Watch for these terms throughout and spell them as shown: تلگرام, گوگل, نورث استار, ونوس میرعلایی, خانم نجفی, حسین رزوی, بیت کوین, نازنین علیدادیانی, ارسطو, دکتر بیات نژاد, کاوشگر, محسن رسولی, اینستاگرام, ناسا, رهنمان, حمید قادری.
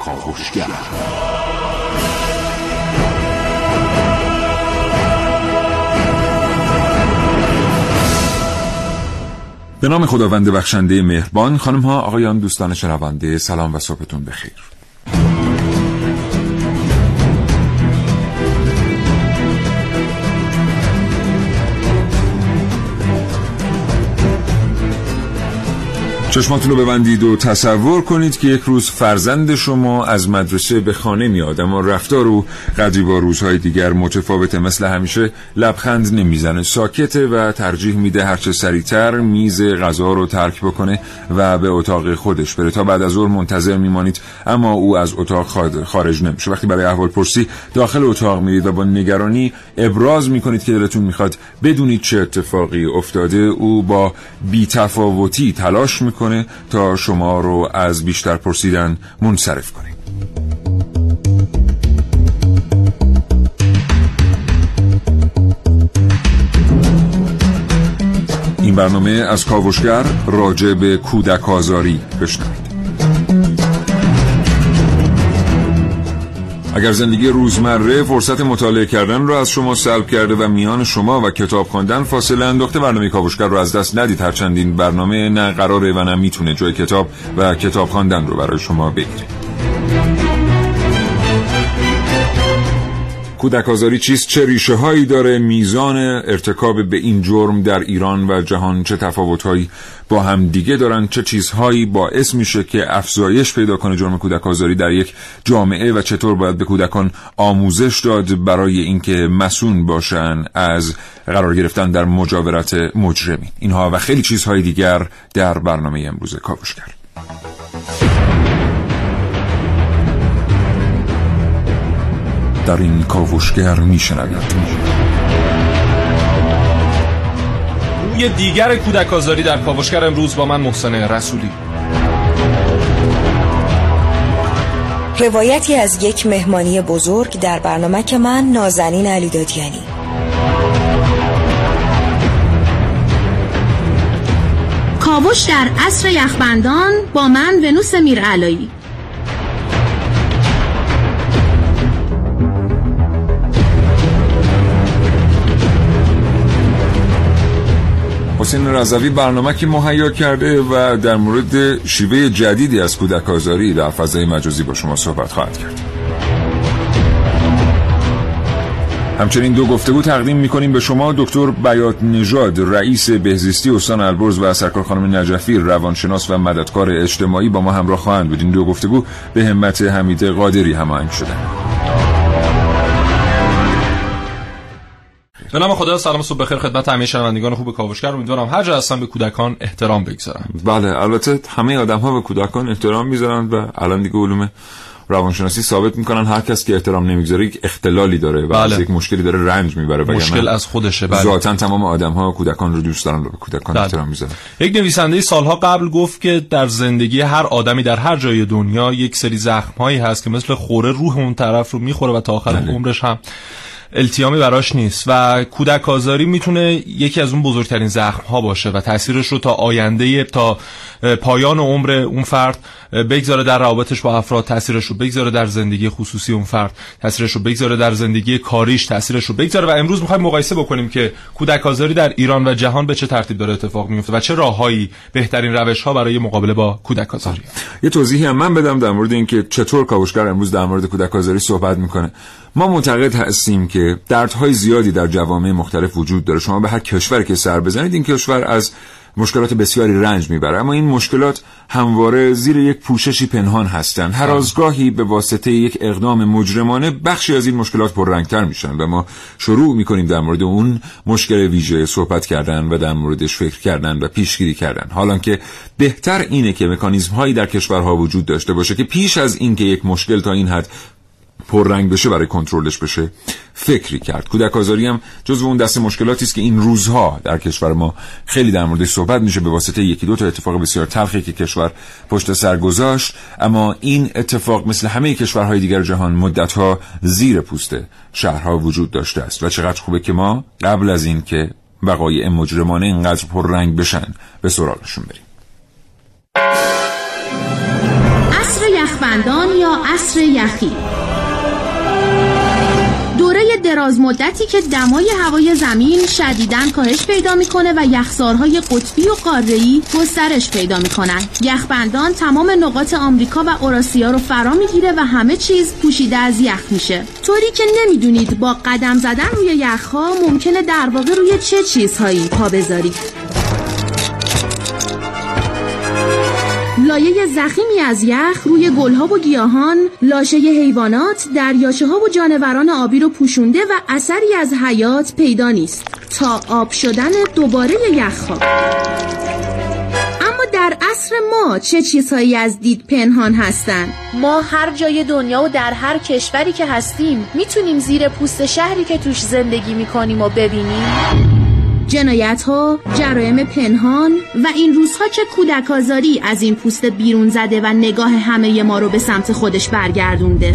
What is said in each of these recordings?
کاوشگر به نام خداوند بخشنده مهربان. خانم ها، آقایان، دوستان شنونده، سلام و صبحتون بخیر. چشماتون رو ببندید و تصور کنید که یک روز فرزند شما از مدرسه به خانه میاد، اما رفتار او قدری با روزهای دیگر متفاوته. مثل همیشه لبخند نمیزنه، ساکته و ترجیح میده هرچه سریعتر میز غذا رو ترک بکنه و به اتاق خودش بره. تا بعد از ظهر منتظر میمانید، اما او از اتاق خارج نمیشه. وقتی برای احوالپرسی داخل اتاق میرید و با نگرانی ابراز میکنید که دلتون میخواد بدونید چه اتفاقی افتاده، او با بی‌تفاوتی تلاش میکنه تا شما رو از بیشتر پرسیدن منصرف کنید. این برنامه از کاوشگر راجع به کودک آزاری بشنوید. اگر زندگی روزمره فرصت مطالعه کردن را از شما سلب کرده و میان شما و کتاب خواندن فاصله انداخته، برنامه کاوشگر رو از دست ندید. هرچند این برنامه نه قراره و نه میتونه جای کتاب و کتاب خواندن رو برای شما بگیره. کودک آزاری چیست؟ چه ریشه هایی داره؟ میزان ارتکاب به این جرم در ایران و جهان چه تفاوت هایی با هم دیگه دارن؟ چه چیزهایی باعث میشه که افزایش پیدا کنه جرم کودک آزاری در یک جامعه و چطور باید به کودکان آموزش داد برای اینکه مسون باشن از قرار گرفتن در مجاورت مجرمین؟ اینها و خیلی چیزهای دیگر در برنامه امروز کاوشگر. در این کاوشگر میشنوید روی دیگر کودک آزاری. در کاوشگر امروز با من محسن رسولی. روایتی از یک مهمانی بزرگ در برنامه که من نازنین علیدادیانی. کاوش در عصر یخبندان با من ونوس میرعلایی. حسین رزوی برنامه که مهیا کرده و در مورد شیوه جدیدی از کودک آزاری در فضای مجازی با شما صحبت خواهد کرد. همچنین دو گفتگو تقدیم می‌کنیم به شما. دکتر بیات نژاد، رئیس بهزیستی استان البرز، و سرکار خانم نجفی، روانشناس و مددکار اجتماعی با ما همراه خواهند بود. این دو گفتگو به همت حمید قادری هماهنگ شده. به نام خدا. سلام، صبح بخیر خدمت همه شنوندگان خوب کاوشگر. امیدوارم هر جا هستن به کودکان احترام بگذارن. بله، البته همه آدم‌ها به کودکان احترام می‌ذارن و الان دیگه علوم روانشناسی ثابت می‌کنن هر کس که احترام نمی‌گذاره یک اختلالی داره و بله. یک مشکلی داره، رنج می‌بره. مشکل از خودشه. بله. ذاتاً تمام آدم‌ها کودکان رو دوست دارن و به کودکان بله. احترام می‌ذارن. یک نویسنده سال‌ها قبل گفت که در زندگی هر آدمی در هر جای دنیا یک سری زخم‌هایی هست که مثل خوره روح اون طرف رو می‌خوره و تا آخر بله. عمرش هم التیامی براش نیست و کودک آزاری میتونه یکی از اون بزرگترین زخم ها باشه و تاثیرش رو تا آینده، تا پایان عمر اون فرد بگذاره، در روابطش با افراد تاثیرش رو بگذاره، در زندگی خصوصی اون فرد تاثیرش رو بگذاره، در زندگی کاریش تاثیرش رو بگذاره. و امروز میخوایم مقایسه بکنیم که کودک آزاری در ایران و جهان به چه ترتیب داره اتفاق میفته و چه راههایی بهترین روش ها برای مقابله با کودک آزاری. یه توضیحی هم من بدم در مورد اینکه چطور کاوشگر امروز در مورد کودک آزاری صحبت میکنه. ما معتقد هستیم که دردهای زیادی در جوامع مختلف وجود داره. شما به هر کشور که سر بزنید، این کشور از مشکلات بسیاری رنج میبره، اما این مشکلات همواره زیر یک پوششی پنهان هستند. هر آزگاهی به واسطه یک اقدام مجرمانه بخشی از این مشکلات پررنگتر میشن و ما شروع میکنیم در مورد اون مشکل ویژه صحبت کردن و در موردش فکر کردن و پیشگیری کردن. حالا که بهتر اینه که مکانیزم هایی در کشورها وجود داشته باشه که پیش از اینکه یک مشکل تا این حد پررنگ بشه برای کنترلش بشه فکری کرد. کودک آزاری هم جزو اون دسته مشکلاتی است که این روزها در کشور ما خیلی در موردش صحبت میشه به واسطه یکی دو تا اتفاق بسیار تلخی که کشور پشت سر گذاشت، اما این اتفاق مثل همه کشورهای دیگر جهان مدت‌ها زیر پوست شهرها وجود داشته است و چقدر خوبه که ما قبل از این که وقایع مجرمانه اینقدر پررنگ بشن به سراغشون بریم. گوسفندان یا عصر یخی. دوره دراز مدتی که دمای هوای زمین شدیداً کاهش پیدا میکنه و یخزارهای قطبی و قاره‌ای گسترش پیدا میکنن. یخبندان تمام نقاط آمریکا و اوراسیا رو فرا میگیره و همه چیز پوشیده از یخ میشه. طوری که نمیدونید با قدم زدن روی یخها ممکنه در واقع روی چه چیزهایی پا بذارید. لایه زخیمی از یخ روی گلها و گیاهان، لاشه حیوانات، دریاچه ها و جانوران آبی رو پوشونده و اثری از حیات پیدا نیست تا آب شدن دوباره یخها. اما در عصر ما چه چیزهایی از دید پنهان هستند؟ ما هر جای دنیا و در هر کشوری که هستیم میتونیم زیر پوست شهری که توش زندگی میکنیم و ببینیم. جنایت‌ها، جرایم پنهان و این روزها که کودک‌آزاری از این پوست بیرون زده و نگاه همه ما رو به سمت خودش برگردونده.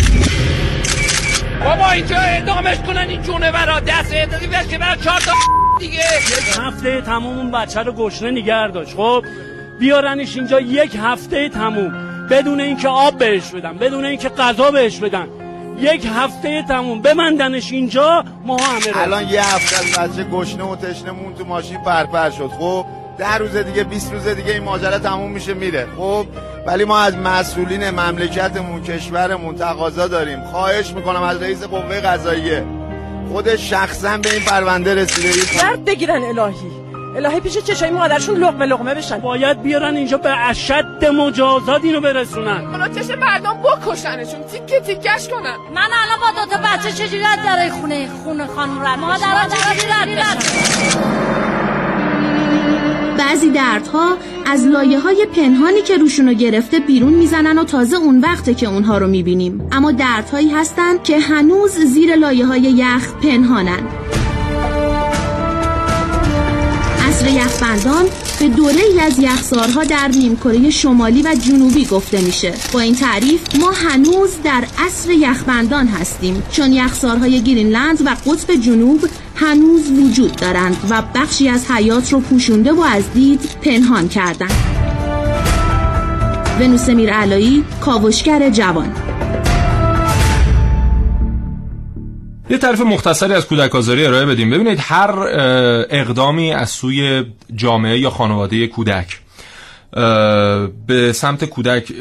بابا اینجا اعدامش کنن این جونورا، دست اعدامی بهش که برا 4 تا دیگه. یک هفته تموم اون بچه رو گشنه نگه داشت. خب بیارنش اینجا یک هفته تموم بدون اینکه آب بهش بدن، بدون اینکه غذا بهش بدن. یک هفته تموم بمندنش اینجا. ما الان یه هفته از بچه گشنه و تشنه مون تو ماشین پرپر شد. خب 10 روز دیگه 20 روز دیگه این ماجرا تموم میشه میره. خب ولی ما از مسئولین مملکتمون، کشورمون تقاضا داریم. خواهش میکنم از رئیس قوه قضاییه، خودش شخصا به این پرونده رسیده، درد بگیرن. الهی پیش چشای مادرشون لقمه بشن. باید بیارن اینجا به اشد مجازات اینو برسونن. حالا چش مردم بکشنشون، تیکه تیکش کنن. من الان با 2 تا بچه چجوری از درای خونه خانم رد میشم؟ مادرها چجوری رد بشن؟ بعضی دردها از لایه های پنهانی که روشونو گرفته بیرون میزنن و تازه اون وقته که اونها رو میبینیم. اما دردهایی هستن که هنوز زیر لایه های یخ پنهانن. عصر یخبندان به دوره‌ای از یخزارها در نیمکره شمالی و جنوبی گفته میشه. با این تعریف ما هنوز در عصر یخبندان هستیم، چون یخزارهای گرینلند و قطب جنوب هنوز وجود دارند و بخشی از حیات رو پوشونده و از دید پنهان کردند. ونوس میرعلایی، کاوشگر جوان. یه تعریف مختصری از کودک‌آزاری ارائه بدیم. ببینید هر اقدامی از سوی جامعه یا خانواده کودک به سمت کودک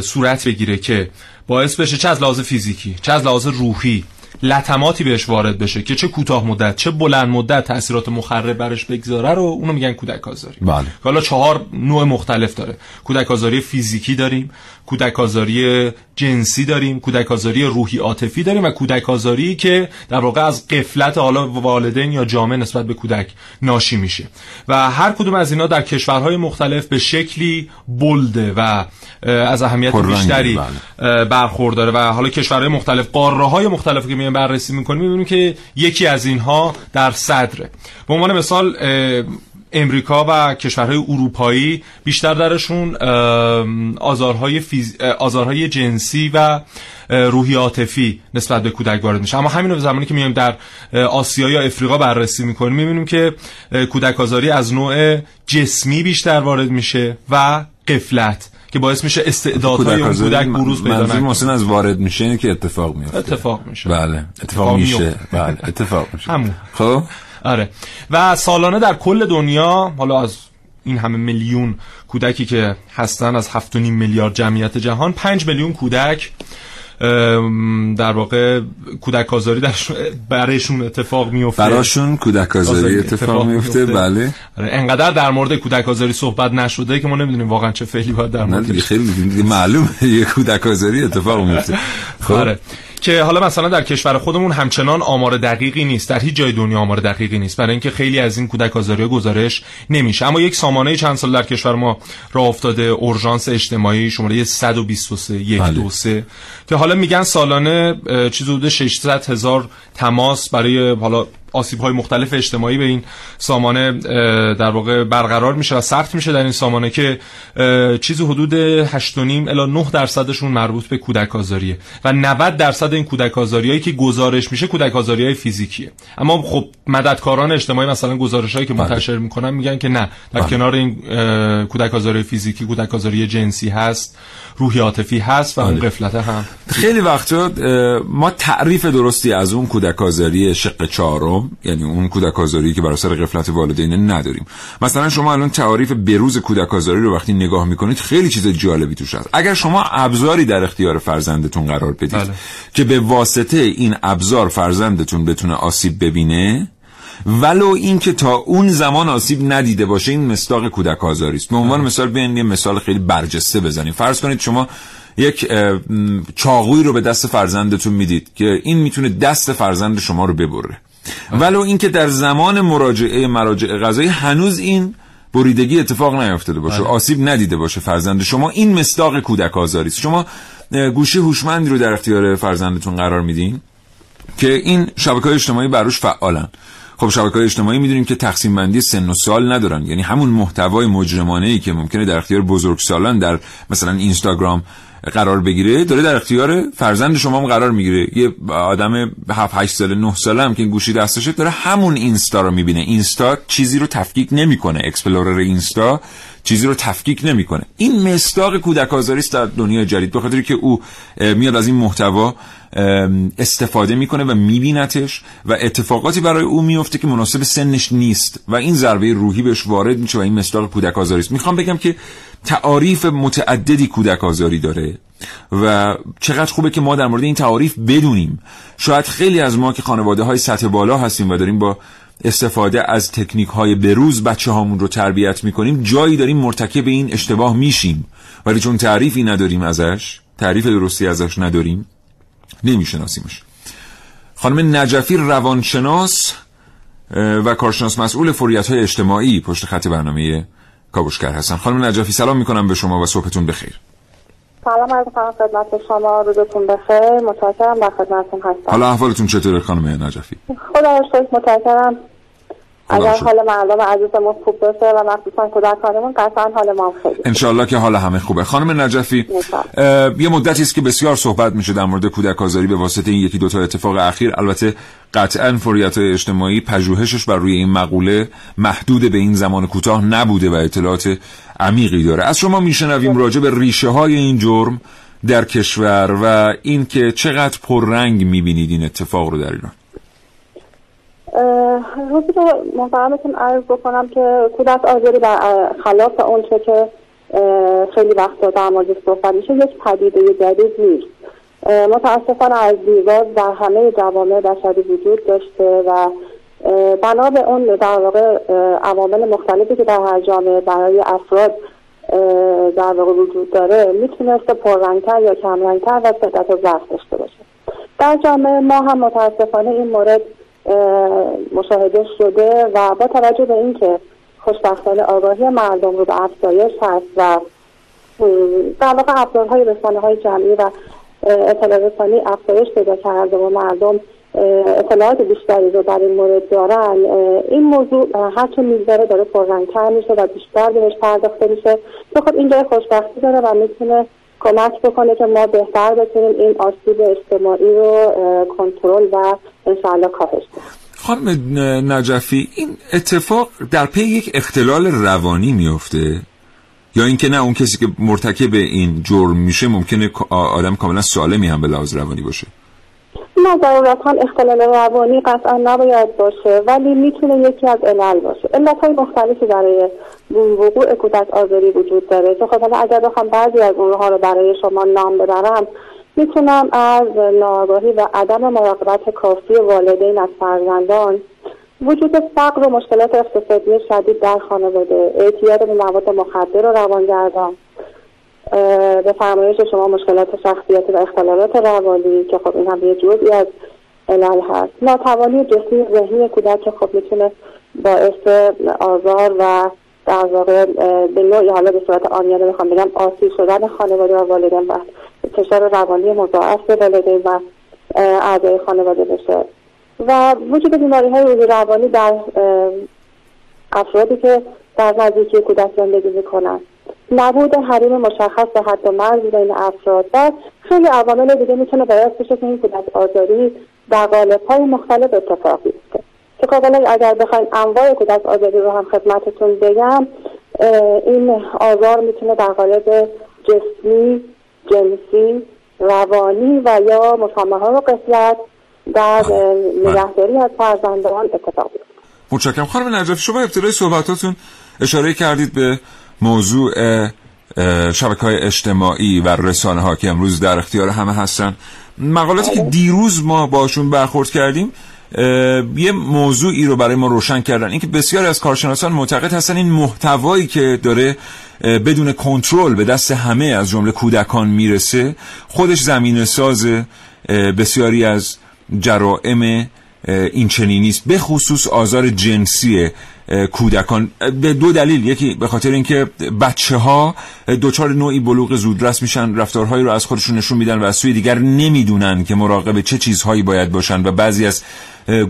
صورت بگیره که باعث بشه چه از لحاظ فیزیکی چه از لحاظ روحی لطماتی بهش وارد بشه که چه کوتاه مدت چه بلند مدت تأثیرات مخرب برش بگذاره، رو اونو میگن کودک‌آزاری. بله. حالا 4 نوع مختلف داره. کودک‌آزاری فیزیکی داریم، کودک‌آزاری جنسی داریم، کودک‌آزاری روحی عاطفی داریم و کودک‌آزاری که در واقع از غفلت حالا والدین یا جامعه نسبت به کودک ناشی میشه و هر کدوم از اینا در کشورهای مختلف به شکلی بلده و از اهمیت بیشتری برخورداره و حالا کشورهای مختلف، قاره‌های مختلف که میایم بررسی می‌کنیم می‌بینیم که یکی از اینها در صدره. به عنوان مثال امریکا و کشورهای اروپایی بیشتر درشون آزارهای جنسی و روحی عاطفی نسبت به کودک وارد میشه. اما همین زمانی که میایم در آسیا یا افریقا بررسی میکنیم میبینیم که کودک آزاری از نوع جسمی بیشتر وارد میشه و غفلت که باعث میشه استعدادهای اون کودک بروز پیدا نکنه. محسن از وارد میشه اینه که اتفاق میفته. اتفاق میشه. بله. اتفاق میشه. بله. اتفاق میشه. همون. خب آره. و سالانه در کل دنیا، حالا از این همه میلیون کودکی که هستن، از 7.5 میلیارد جمعیت جهان، 5 میلیون کودک در واقع کودک آزاری برایشون اتفاق میفته. براشون کودک آزاری اتفاق میفته. بله. انقدر در مورد کودک آزاری صحبت نشده که ما نمیدونیم واقعا چه فعلی باید در مورد. نه خیلی دیگه معلومه یه کودک آزاری اتفاق میفته. خب که حالا مثلا در کشور خودمون همچنان آمار دقیقی نیست، در هیچ جای دنیا آمار دقیقی نیست، برای اینکه خیلی از این کودک‌آزاری‌ها گزارش نمیشه. اما یک سامانه چند سال در کشور ما راه افتاده، اورژانس اجتماعی شماره 123 که حالا میگن سالانه چیزی حدود 600 هزار تماس برای حالا آسیب‌های مختلف اجتماعی به این سامانه در واقع برقرار میشه و ثبت میشه در این سامانه که چیزی حدود 8.5 الی 9% مربوط به کودک آزاریه و 90% این کودک آزاریایی که گزارش میشه کودک آزاریای فیزیکیه. اما خب مددکاران اجتماعی مثلا گزارشایی که منتشر میکنن میگن که نه، در کنار این کودک آزاری فیزیکی کودک آزاری جنسی هست، روحی عاطفی هست و اون غفلت هم. خیلی وقتا ما تعریف درستی از اون کودک آزاری شق 4، یعنی اون کودک آزاری که بر اثر غفلت والدین نداریم. مثلا شما الان تعریف بروز کودک آزاری رو وقتی نگاه میکنید خیلی چیز جالبی توش هست. اگر شما ابزاری در اختیار فرزندتون قرار بدید که به واسطه این ابزار فرزندتون بتونه آسیب ببینه، ولو این که تا اون زمان آسیب ندیده باشه، این مصداق کودک آزاری است. به عنوان مثال بیاین یه مثال خیلی برجسته بزنیم. فرض کنید شما یک چاقویی رو به دست فرزندتون میدید که این میتونه دست فرزند شما رو ببره، ولو این که در زمان مراجعه مراجع قضایی هنوز این بریدگی اتفاق نیفتاده باشه، آسیب ندیده باشه فرزند شما، این مصداق کودک آزاری است. شما گوشی هوشمندی رو در اختیار فرزندتون قرار میدین که این شبکه‌های اجتماعی براش فعالن. خب شبکه‌های اجتماعی می‌دونیم که تقسیم بندی سن و سال ندارن، یعنی همون محتوای مجرمانه‌ای که ممکنه در اختیار بزرگسالان در مثلا اینستاگرام قرار بگیره داره در اختیار فرزند شما هم قرار میگیره. یه آدم 7 8 ساله 9 ساله هم که گوشی دستشه داره همون اینستا رو می‌بینه. اینستا چیزی رو تفکیک نمی‌کنه، اکسپلورر اینستا چیزی رو تفکیک نمی‌کنه. این مصداق کودک آزاری است در دنیای جدید، به خاطری که او میاد از این محتوا استفاده میکنه و میبینتش و اتفاقاتی برای او میفته که مناسب سنش نیست و این ضربه روحی بهش وارد میشه و این مصداق کودک آزاری است. میخوام بگم که تعاریف متعددی کودک آزاری داره و چقدر خوبه که ما در مورد این تعاریف بدونیم. شاید خیلی از ما که خانواده های سطح بالا هستیم و داریم با استفاده از تکنیک های بروز بچه هامون رو تربیت میکنیم جایی داریم مرتکب این اشتباه میشیم، ولی چون تعریفی نداریم ازش، تعریف درستی ازش نداریم، نمیشناسیمش. خانم نجفی روانشناس و کارشناس مسئول فوریت‌های اجتماعی پشت خط برنامه کاوشگر هستن. خانم نجفی سلام میکنم به شما و صبحتون بخیر. سلام عرض می‌کنم خدمت شما، روزتون بخیر. متشکرم و خدمتتون هستم. حالا احوالتون چطوره خانم نجفی؟ خدا رو شکر متشکرم. اگر حال مردم عزیزمون خوب باشه و مخصوصا کودکانمون قطعا حال ما خوبه. ان شاءالله که حال همه خوبه. خانم نجفی یه مدتی است که بسیار صحبت میشه در مورد کودک آزاری به واسطه این یکی دو تا اتفاق اخیر. البته قطعا فوریت‌های اجتماعی پژوهشش بر روی این مقوله محدود به این زمان کوتاه نبوده و اطلاعات عمیقی داره. از شما میشنویم راجع به ریشه‌های این جرم در کشور و این که چقدر پررنگ می‌بینید این اتفاق رو در ایران. روزی که محترمتون عرض بکنم که کودک آزاری برخلاف اون چه که خیلی وقتا در موردش صحبت میشه یک پدیده جدید نیست. متاسفانه از دیرباز در همه جوامع بشری وجود داشته و بنا به اون در واقع عوامل مختلفی که در هر جامعه برای افراد در واقع وجود داره میتونسته پررنگتر یا کمرنگتر و شدت و ضعف داشته باشه. در جامعه ما هم متاسفانه این مورد مشاهده شده و با توجه به اینکه خوشبختانه آگاهی مردم رو به افزایش هست و در واقع ابزارهای رسانه‌های جمعی و اطلاع رسانی افزایش پیدا کرده و مردم اطلاعات بیشتری رو در این مورد دارن، این موضوع هرچه می‌گذره داره پررنگ‌تر میشه و بیشتر بهش پرداخته میشه. خب این جای خوشبختی داره و میتونه کمک بکنه که ما بهتر بتونیم این آسیب اجتماعی رو کنترل و انشاءالله کاهش بدیم. خانم نجفی این اتفاق در پی یک اختلال روانی میفته یا اینکه نه، اون کسی که مرتکب این جرم میشه ممکنه آدم کاملا سالمی هم به لحاظ روانی باشه؟ نه ضرورتاً اختلال روانی قطعا نباید باشه، ولی میتونه یکی از علل باشه. علت‌های مختلفی برای وقوع کودک آزاری وجود داره که خب اگر بخوام بعضی از اونها رو برای شما نام ببرم، میتونم از ناآگاهی و عدم مراقبت کافی والدین از فرزندان، وجود فقر و مشکلات اقتصادی شدید در خانواده، اعتیاد به مواد مخدر و روانگردان، به فرمایش شما مشکلات شخصیتی و اختلالات روانی که خب این هم یه جزئی از علل هست، ناتوانی جسمی و ذهنی کودک که خب میتونه باعث آزار و در واقع به نوعی حالا به صورت عامیانه میخوام بگم آسیب شدن خانواده و والدین و فشار روانی مضاعف به والدین و اعضای خانواده بشه. و وجود بیماری‌های روحی روانی در افرادی که در نزدیکی کودک زندگی می‌کنند، نبود حریم مشخص به حد و مرز بین افراد و خیلی عوامل دیگه میتونه باعث بشه که این کودک آزاری در قالب‌های مختلف اتفاق بیفته. که کاملا اگر بخوایم انواع کودک آزاری رو هم خدمتتون بگم، این آزار میتونه در قالب جسمی، جنسی، روانی و یا مسامحه و قفلت در نگهداری از فرزندان اتفاق بیفته. متشکرم. خانم نجفی، شما ابتدای صحبتاتون اشاره کردید به موضوع شبکه‌های اجتماعی و رسانه‌ها که امروز در اختیار همه هستن. مقالاتی که دیروز ما باشون برخورد کردیم یه موضوعی رو برای ما روشن کردن، اینکه بسیاری از کارشناسان معتقد هستن این محتوایی که داره بدون کنترل به دست همه از جمله کودکان میرسه، خودش زمینه ساز بسیاری از جرائم این چنینی است، به خصوص آزار جنسی کودکان، به دو دلیل. یکی به خاطر اینکه بچه‌ها دوچار نوعی بلوغ زودرس میشن، رفتارهایی رو از خودشون نشون میدن و از سوی دیگر نمیدونن که مراقب چه چیزهایی باید باشن و بعضی از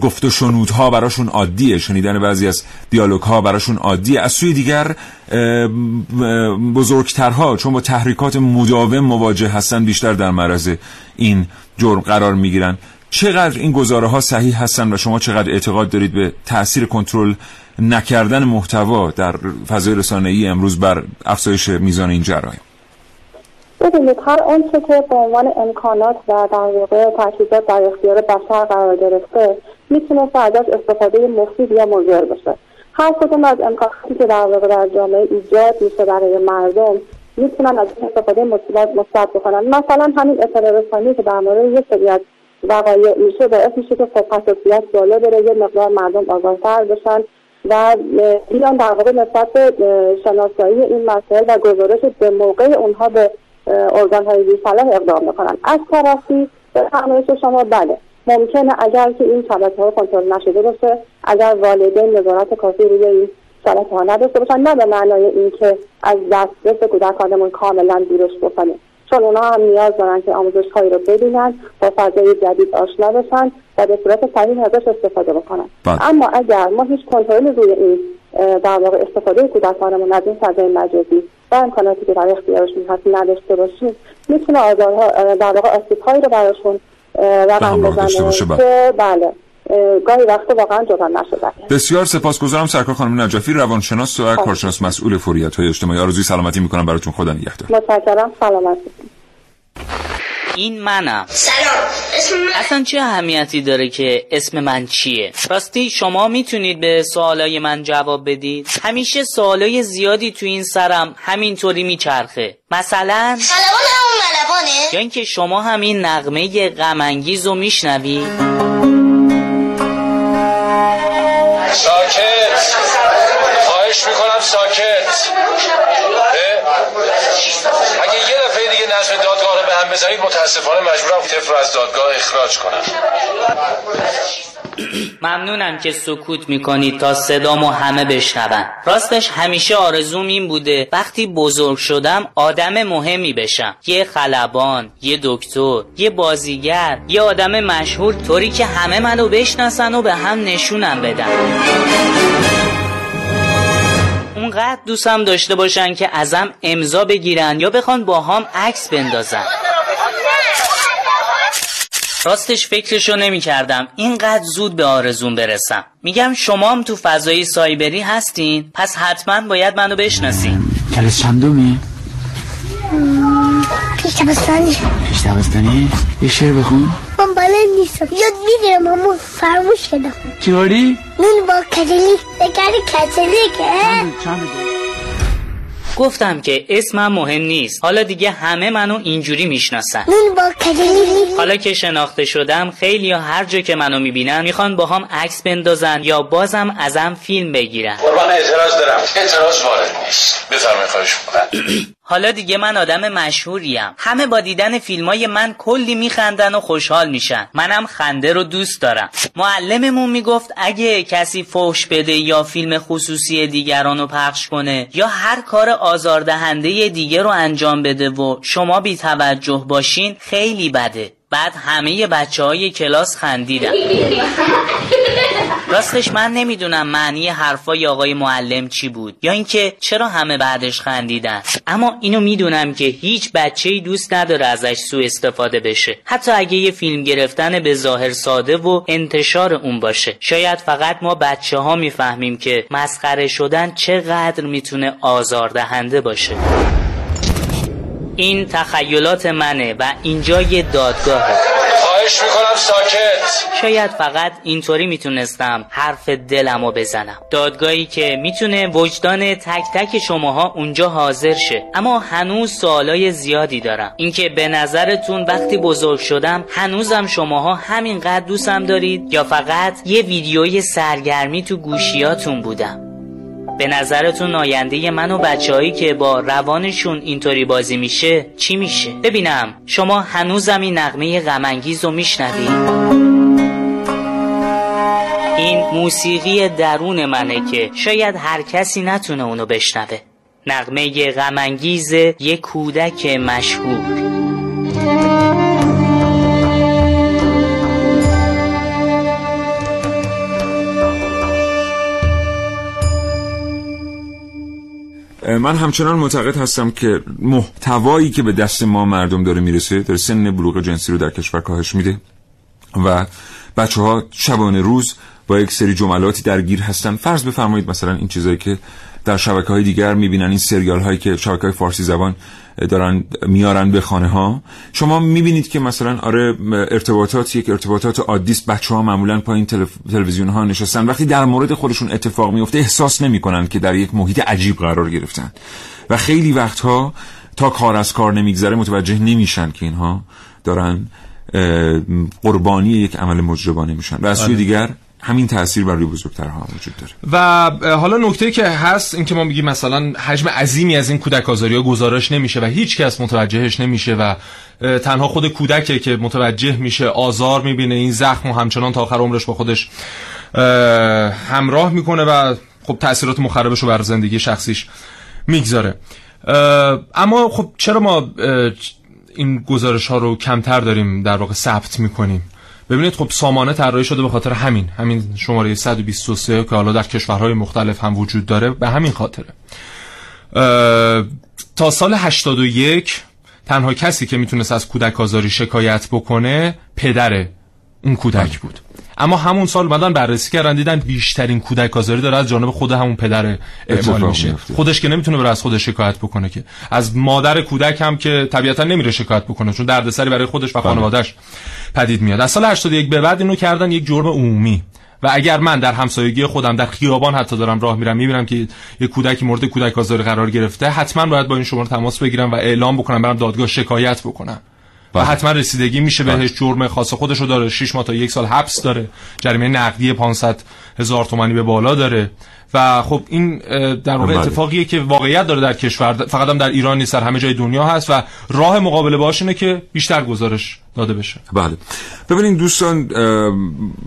گفت و شنودها براشون عادیه، شنیدن بعضی از دیالوگها براشون عادیه. از سوی دیگر بزرگترها چون با تحریکات مداوم مواجه هستن بیشتر در معرض این جرم قرار میگیرن. چقدر این گزاره‌ها صحیح هستن و شما چقدر اعتقاد دارید به تأثیر کنترل نکردن محتوا در فضای رسانه‌ای امروز بر افزایش میزان این جرایم؟ ببینید، هر آنچه که به عنوان امکانات و در واقع تجهیزات در اختیار بشر قرار گرفته میتونه ازش استفاده مفید یا مضر بشه. هر کدوم از امکاناتی که در واقع در جامعه ایجاد میشه برای مردم میتونن از استفاده مثبت بکنن. مثلا همین اطلاع رسانی که در مورد یه سری از وقایع میشه باعث میشه که حساسیت بالا بره، یه مقدار مردم آگاه‌تر بشن و بیان در واقع نسبت به شناسایی این مسائل و گزارش به موقع اونها به ارگان‌های بی‌صلاح اقدام میکنن. از طرفی به فرمایش شما بله ممکنه اگر که این شبکه‌ها کنترل نشده باشه، اگر والدین نظارت کافی روی این شبکه‌ها نداشته باشن، نه به معنای اینکه از دسترس کودکانمون کاملا بیرش بکنیم، چون اونا هم نیاز دارن که آموزش‌هایی رو ببینن، با فضای جدید آشنا بشن و به صورت صحیح ازش استفاده بکنن. اما اگر ما هیچ کنترلی روی این در واقع استفاده کودکانمون از این فضای مجازی و امکاناتی که در اختیارشون هست نداشته باشیم، میتونه آزارها در واقع آسیب‌هایی رو براشون رقم بزنه که بله گاهی وقتا واقعا جبران نشده. بسیار سپاسگزارم سرکار خانم نجفی، روانشناس و کارشناس مسئول فوریت‌های اجتماعی. آرزوی سلامتی می‌کنم براتون، خدا نگهدار. متشکرم، سلامت. این منم. سلام. اسم من. اصلا چه اهمیتی داره که اسم من چیه؟ راستی شما میتونید به سوالای من جواب بدید؟ همیشه سوالای زیادی تو این سرم همینطوری میچرخه. مثلا سلام علیکم ملوانه. یا اینکه شما همین نغمه غم انگیز رو میشنوید؟ ساکت، خواهش میکنم ساکت. اگه یه دفعه دیگه نظم دادگاه رو به هم بزنید متاسفانه مجبورم طفل رو از دادگاه اخراج کنم. ممنونم که سکوت میکنید تا صدامو همه بشنون. راستش همیشه آرزوم این بوده وقتی بزرگ شدم آدم مهمی بشم، یه خلبان، یه دکتر، یه بازیگر، یه آدم مشهور، طوری که همه منو بشناسن و به هم نشونم بدن، اونقدر دوستم داشته باشن که ازم امضا بگیرن یا بخوان باهام عکس بندازن. راستش فکرشو نمی کردم اینقدر زود به آرزوم برسم. میگم شما هم تو فضای سایبری هستین، پس حتما باید منو بشناسین. کلاس چندمی؟ پیش دبستانی؟ یه شعر بخون؟ من بلد نیستم، یاد میگیرم اما فراموش کردم. چی کاری؟ نون با کتلی بگری کتلی که گفتم که اسمم مهم نیست، حالا دیگه همه منو اینجوری میشناسن. حالا که شناخته شدم خیلی ها هر جا که منو میبینن میخوان باهام عکس بندازن یا بازم ازم فیلم بگیرن. قربان اعتراض دارم، اعتراض وارد نیست، بفرمایید خواهش میکنم. حالا دیگه من آدم مشهوریم، همه با دیدن فیلمای من کلی میخندن و خوشحال میشن، منم خنده رو دوست دارم. معلممون میگفت اگه کسی فحش بده یا فیلم خصوصی دیگران رو پخش کنه یا هر کار آزاردهنده دیگه رو انجام بده و شما بی توجه باشین خیلی بده. بعد همه بچه‌های کلاس خندیدن. راستش من نمیدونم معنی حرفای آقای معلم چی بود یا اینکه چرا همه بعدش خندیدن، اما اینو میدونم که هیچ بچه‌ای دوست نداره ازش سوء استفاده بشه، حتی اگه یه فیلم گرفتن به ظاهر ساده و انتشار اون باشه. شاید فقط ما بچه‌ها میفهمیم که مسخره شدن چقدر میتونه آزاردهنده باشه. این تخیلات منه و اینجا یه دادگاهه. خواهش میکنم ساکت. شاید فقط اینطوری میتونستم حرف دلمو بزنم. دادگاهی که میتونه وجدان تک تک شماها اونجا حاضر شه. اما هنوز سوالای زیادی دارم. اینکه به نظرتون وقتی بزرگ شدم هنوزم شماها همینقدر دوستم دارید یا فقط یه ویدیوی سرگرمی تو گوشیاتون بودم؟ به نظرتون آینده من و بچه‌هایی که با روانشون اینطوری بازی میشه چی میشه؟ ببینم شما هنوزم این نغمه غم‌انگیز رو میشنوید؟ این موسیقی درون منه که شاید هر کسی نتونه اونو بشنوه. نغمه غم‌انگیز یک کودک مشهور. من همچنان معتقد هستم که محتوایی که به دست ما مردم داره میرسه در سن بلوغ جنسی رو در کشور کاهش میده و بچه‌ها شبانه روز با یک سری جملاتی درگیر هستن. فرض بفرمایید مثلا این چیزایی که در شبکه‌های دیگر میبینن، این سریال هایی که شبکه‌های فارسی زبان دارن میارن به خانه ها، شما میبینید که مثلا آره ارتباطات یک ارتباطات عادی است، بچه‌ها معمولا پایین تلویزیون ها نشستن، وقتی در مورد خودشون اتفاق میفته احساس نمیکنن که در یک محیط عجیب قرار گرفتن و خیلی وقتها تا کار از کار نمیگذره متوجه نمیشن که اینها دارن قربانی یک عمل مجرمانه میشن و از سوی دیگر همین تأثیر بر روی بزرگترها وجود داره. و حالا نکته که هست این که ما میگیم مثلا حجم عظیمی از این کودک آزاری‌ها گزارش نمیشه و هیچ کس متوجهش نمیشه و تنها خود کودکه که متوجه میشه، آزار میبینه، این زخم و همچنان تا آخر عمرش با خودش همراه میکنه و خب تأثیرات مخربش رو بر زندگی شخصیش میگذاره. اما خب چرا ما این گزارش ها رو کمتر داریم در واقع ثبت میکنیم؟ ببینید خب سامانه طراحی شده به خاطر همین شماره 123 که حالا در کشورهای مختلف هم وجود داره. به همین خاطره تا سال 81 تنها کسی که میتونست از کودک آزاری شکایت بکنه پدر اون کودک بود، اما همون سال اومدن بررسی کردن دیدن بیشترین کودک آزاری داره از جانب خود همون پدر اعمال میشه. خودش که نمیتونه بره از خودش شکایت بکنه، که از مادر کودک هم که طبیعتا نمیره شکایت بکنه چون دردسری برای خودش و خانواده‌اش پدید میاد. از سال 81 به بعد اینو کردن یک جرم عمومی و اگر من در همسایگی خودم در خیابان حتی دارم راه میرم میبینم که یک کودکی مورد کودک آزاری قرار گرفته، حتما باید با این شماره تماس بگیرم و اعلام بکنم، برم دادگاه شکایت بکنم و حتما رسیدگی میشه بهش. جرم خاص خودشو داره، 6 ماه تا 1 سال حبس داره، جریمه نقدی 500,000 تومانی به بالا داره و خب این در واقع اتفاقیه که واقعیت داره در کشور، فقط هم در ایران نیست، در همه جای دنیا هست و راه مقابله باهاش اینه که بیشتر گزارش داده بشه. بله ببینید دوستان،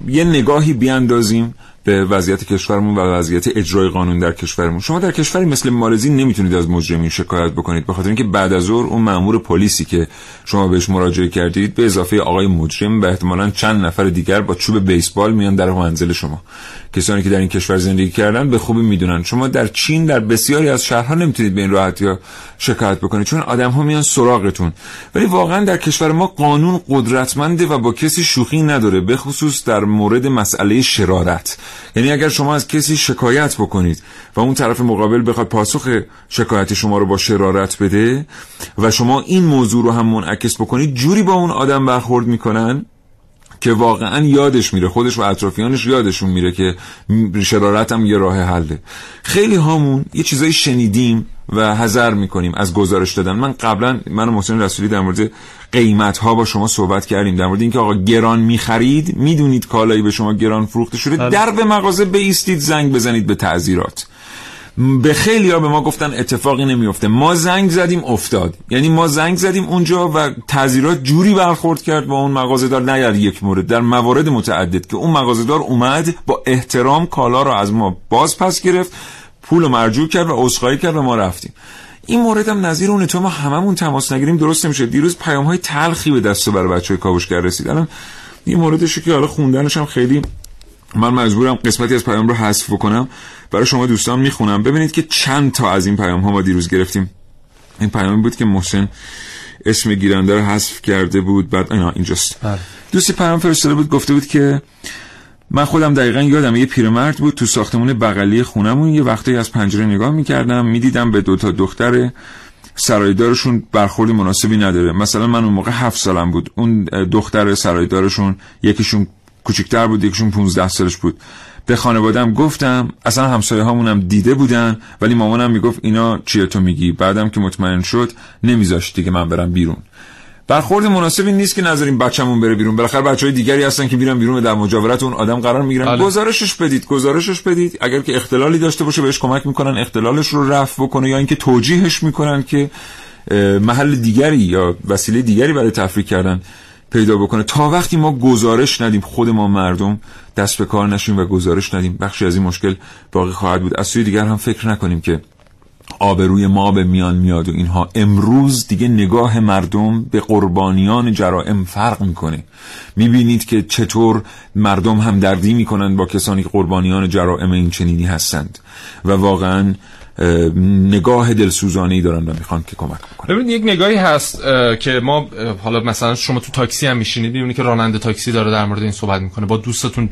یه نگاهی بیاندازیم به وضعیت کشورمون و وضعیت اجرای قانون در کشورمون. شما در کشوری مثل مالزی نمیتونید از مجرمین شکایت بکنید به خاطر اینکه بعد از اون مأمور پلیسی که شما بهش مراجعه کردید به اضافه آقای مجرم و احتمالاً چند نفر دیگر با چوب بیسبال میان در منزل شما. کسانی که در این کشور زندگی کردن به خوبی میدونن. شما در چین در بسیاری از شهرها نمیتونید به این راحتی‌ها شکایت بکنید چون آدم‌ها میان سراغتون. ولی واقعاً در کشور ما قانون قدرتمنده و با کسی شوخی نداره، به خصوص در مورد مسئله شرارت. یعنی اگر شما از کسی شکایت بکنید و اون طرف مقابل بخواد پاسخ شکایت شما رو با شرارت بده و شما این موضوع رو هم منعکس بکنید، جوری با اون آدم برخورد میکنن که واقعا یادش میره، خودش و اطرافیانش یادشون میره که شرارت هم یه راه حله. خیلی هامون یه چیزایی شنیدیم و حذر میکنیم از گزارش دادن. من قبلا و محسن رسولی در مورد قیمت ها با شما صحبت کردیم، در مورد اینکه آقا گران میخرید، میدونید کالایی به شما گران فروخته شده، در به مغازه بایستید، زنگ بزنید به تعزیرات. به خیلی ها به ما گفتن اتفاقی نمیفته، ما زنگ زدیم افتاد. یعنی ما زنگ زدیم اونجا و تعزیرات جوری برخورد کرد با اون مغازه‌دار، نه در یک مورد، در موارد متعدد، که اون مغازه‌دار اومد با احترام کالا رو از ما باز پس گرفت، پول مرجوع کرد و عذرخواهی کرد و ما رفتیم. این موردم نظیر اونه. تو ما هممون تماس نگیریم درست نمیشه. دیروز پیام‌های تلخی به دست بر بچه‌های کاوشگر رسید. الان این موردش که حالا خوندنش هم خیلی، من مجبورم قسمتی از پیام رو حذف بکنم برای شما دوستان میخونم. ببینید که چند تا از این پیام‌ها ما دیروز گرفتیم. این پیامی بود که محسن اسم گیرنده رو حذف کرده بود، بعد اینا اینجاست. دوستی پیام فرستاده بود، گفته بود که من خودم دقیقاً یادم یه پیرمرد بود تو ساختمون بغلی خونمون، یه وقتی از پنجره نگاه می‌کردم می‌دیدم به دو تا دختر سرایدارشون برخورد مناسبی نداره. مثلا من اون موقع 7 سالم بود، اون دختر سرایدارشون یکیشون کوچیک‌تر بود، یکیشون 15 سالش بود. به خانواده‌ام گفتم، اصلا همسایه‌هامونم دیده بودن، ولی مامانم میگفت اینا چیه تو میگی؟ بعدم که مطمئن شد نمیذاشت دیگه من برم بیرون. برخورد مناسبی نیست که نذاریم بچه‌مون بره بیرون. بالاخره بچه‌های دیگری هستن که میرن بیرون در مجاورت اون آدم قرار میگیرن. گزارشش بدید. اگر که اختلالی داشته باشه بهش کمک میکنن اختلالش رو رفع بکنه، یا اینکه توجیهش میکنن که محل دیگری یا وسیله دیگری برای تفریح کردن پیدا بکنه. تا وقتی ما گزارش ندیم، خود ما مردم دست به کار نشیم و گزارش ندیم، بخشی از این مشکل باقی خواهد بود. از سوی دیگر هم فکر نکنیم که آبروی ما به میان میاد و اینها. امروز دیگه نگاه مردم به قربانیان جرائم فرق میکنه. میبینید که چطور مردم همدردی میکنن با کسانی که قربانیان جرائم این چنینی هستند و واقعاً نگاه دلسوزانه‌ای دارن و میخوان که کمک بکنن. ببین یک نگاهی هست که ما حالا مثلا شما تو تاکسی هم میشینید، میبینید که راننده تاکسی داره در مورد این صحبت میکنه، با دوستتون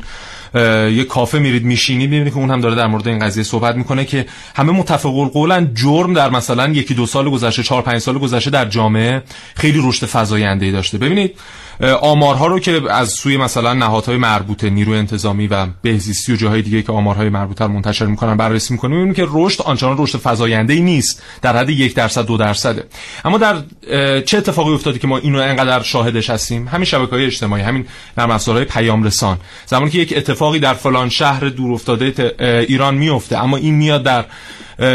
یه کافه میرید میشینید میبینید که اون هم داره در مورد این قضیه صحبت میکنه، که همه متفق القولن جرم در مثلا 1-2 سال گذشته، 4-5 سال گذشته در جامعه خیلی رشد فزاینده‌ای داشته. ببینید آمارها رو که از سوی مثلا نهادهای مربوطه، نیروی انتظامی و بهزیستی و جاهای دیگه که آمارهای مربوطه منتشر میکنن بررسی میکنیم، میبینیم که رشد آنچنان رشد فزاینده‌ای نیست، در حد 1-2%. اما در چه اتفاقی افتاده که ما اینو اینقدر شاهدش هستیم؟ همین شبکه‌های اجتماعی، همین نرم افزارهای پیام رسان. زمانی که یک اتفاقی در فلان شهر دور افتاده ایران میفته، اما این میاد در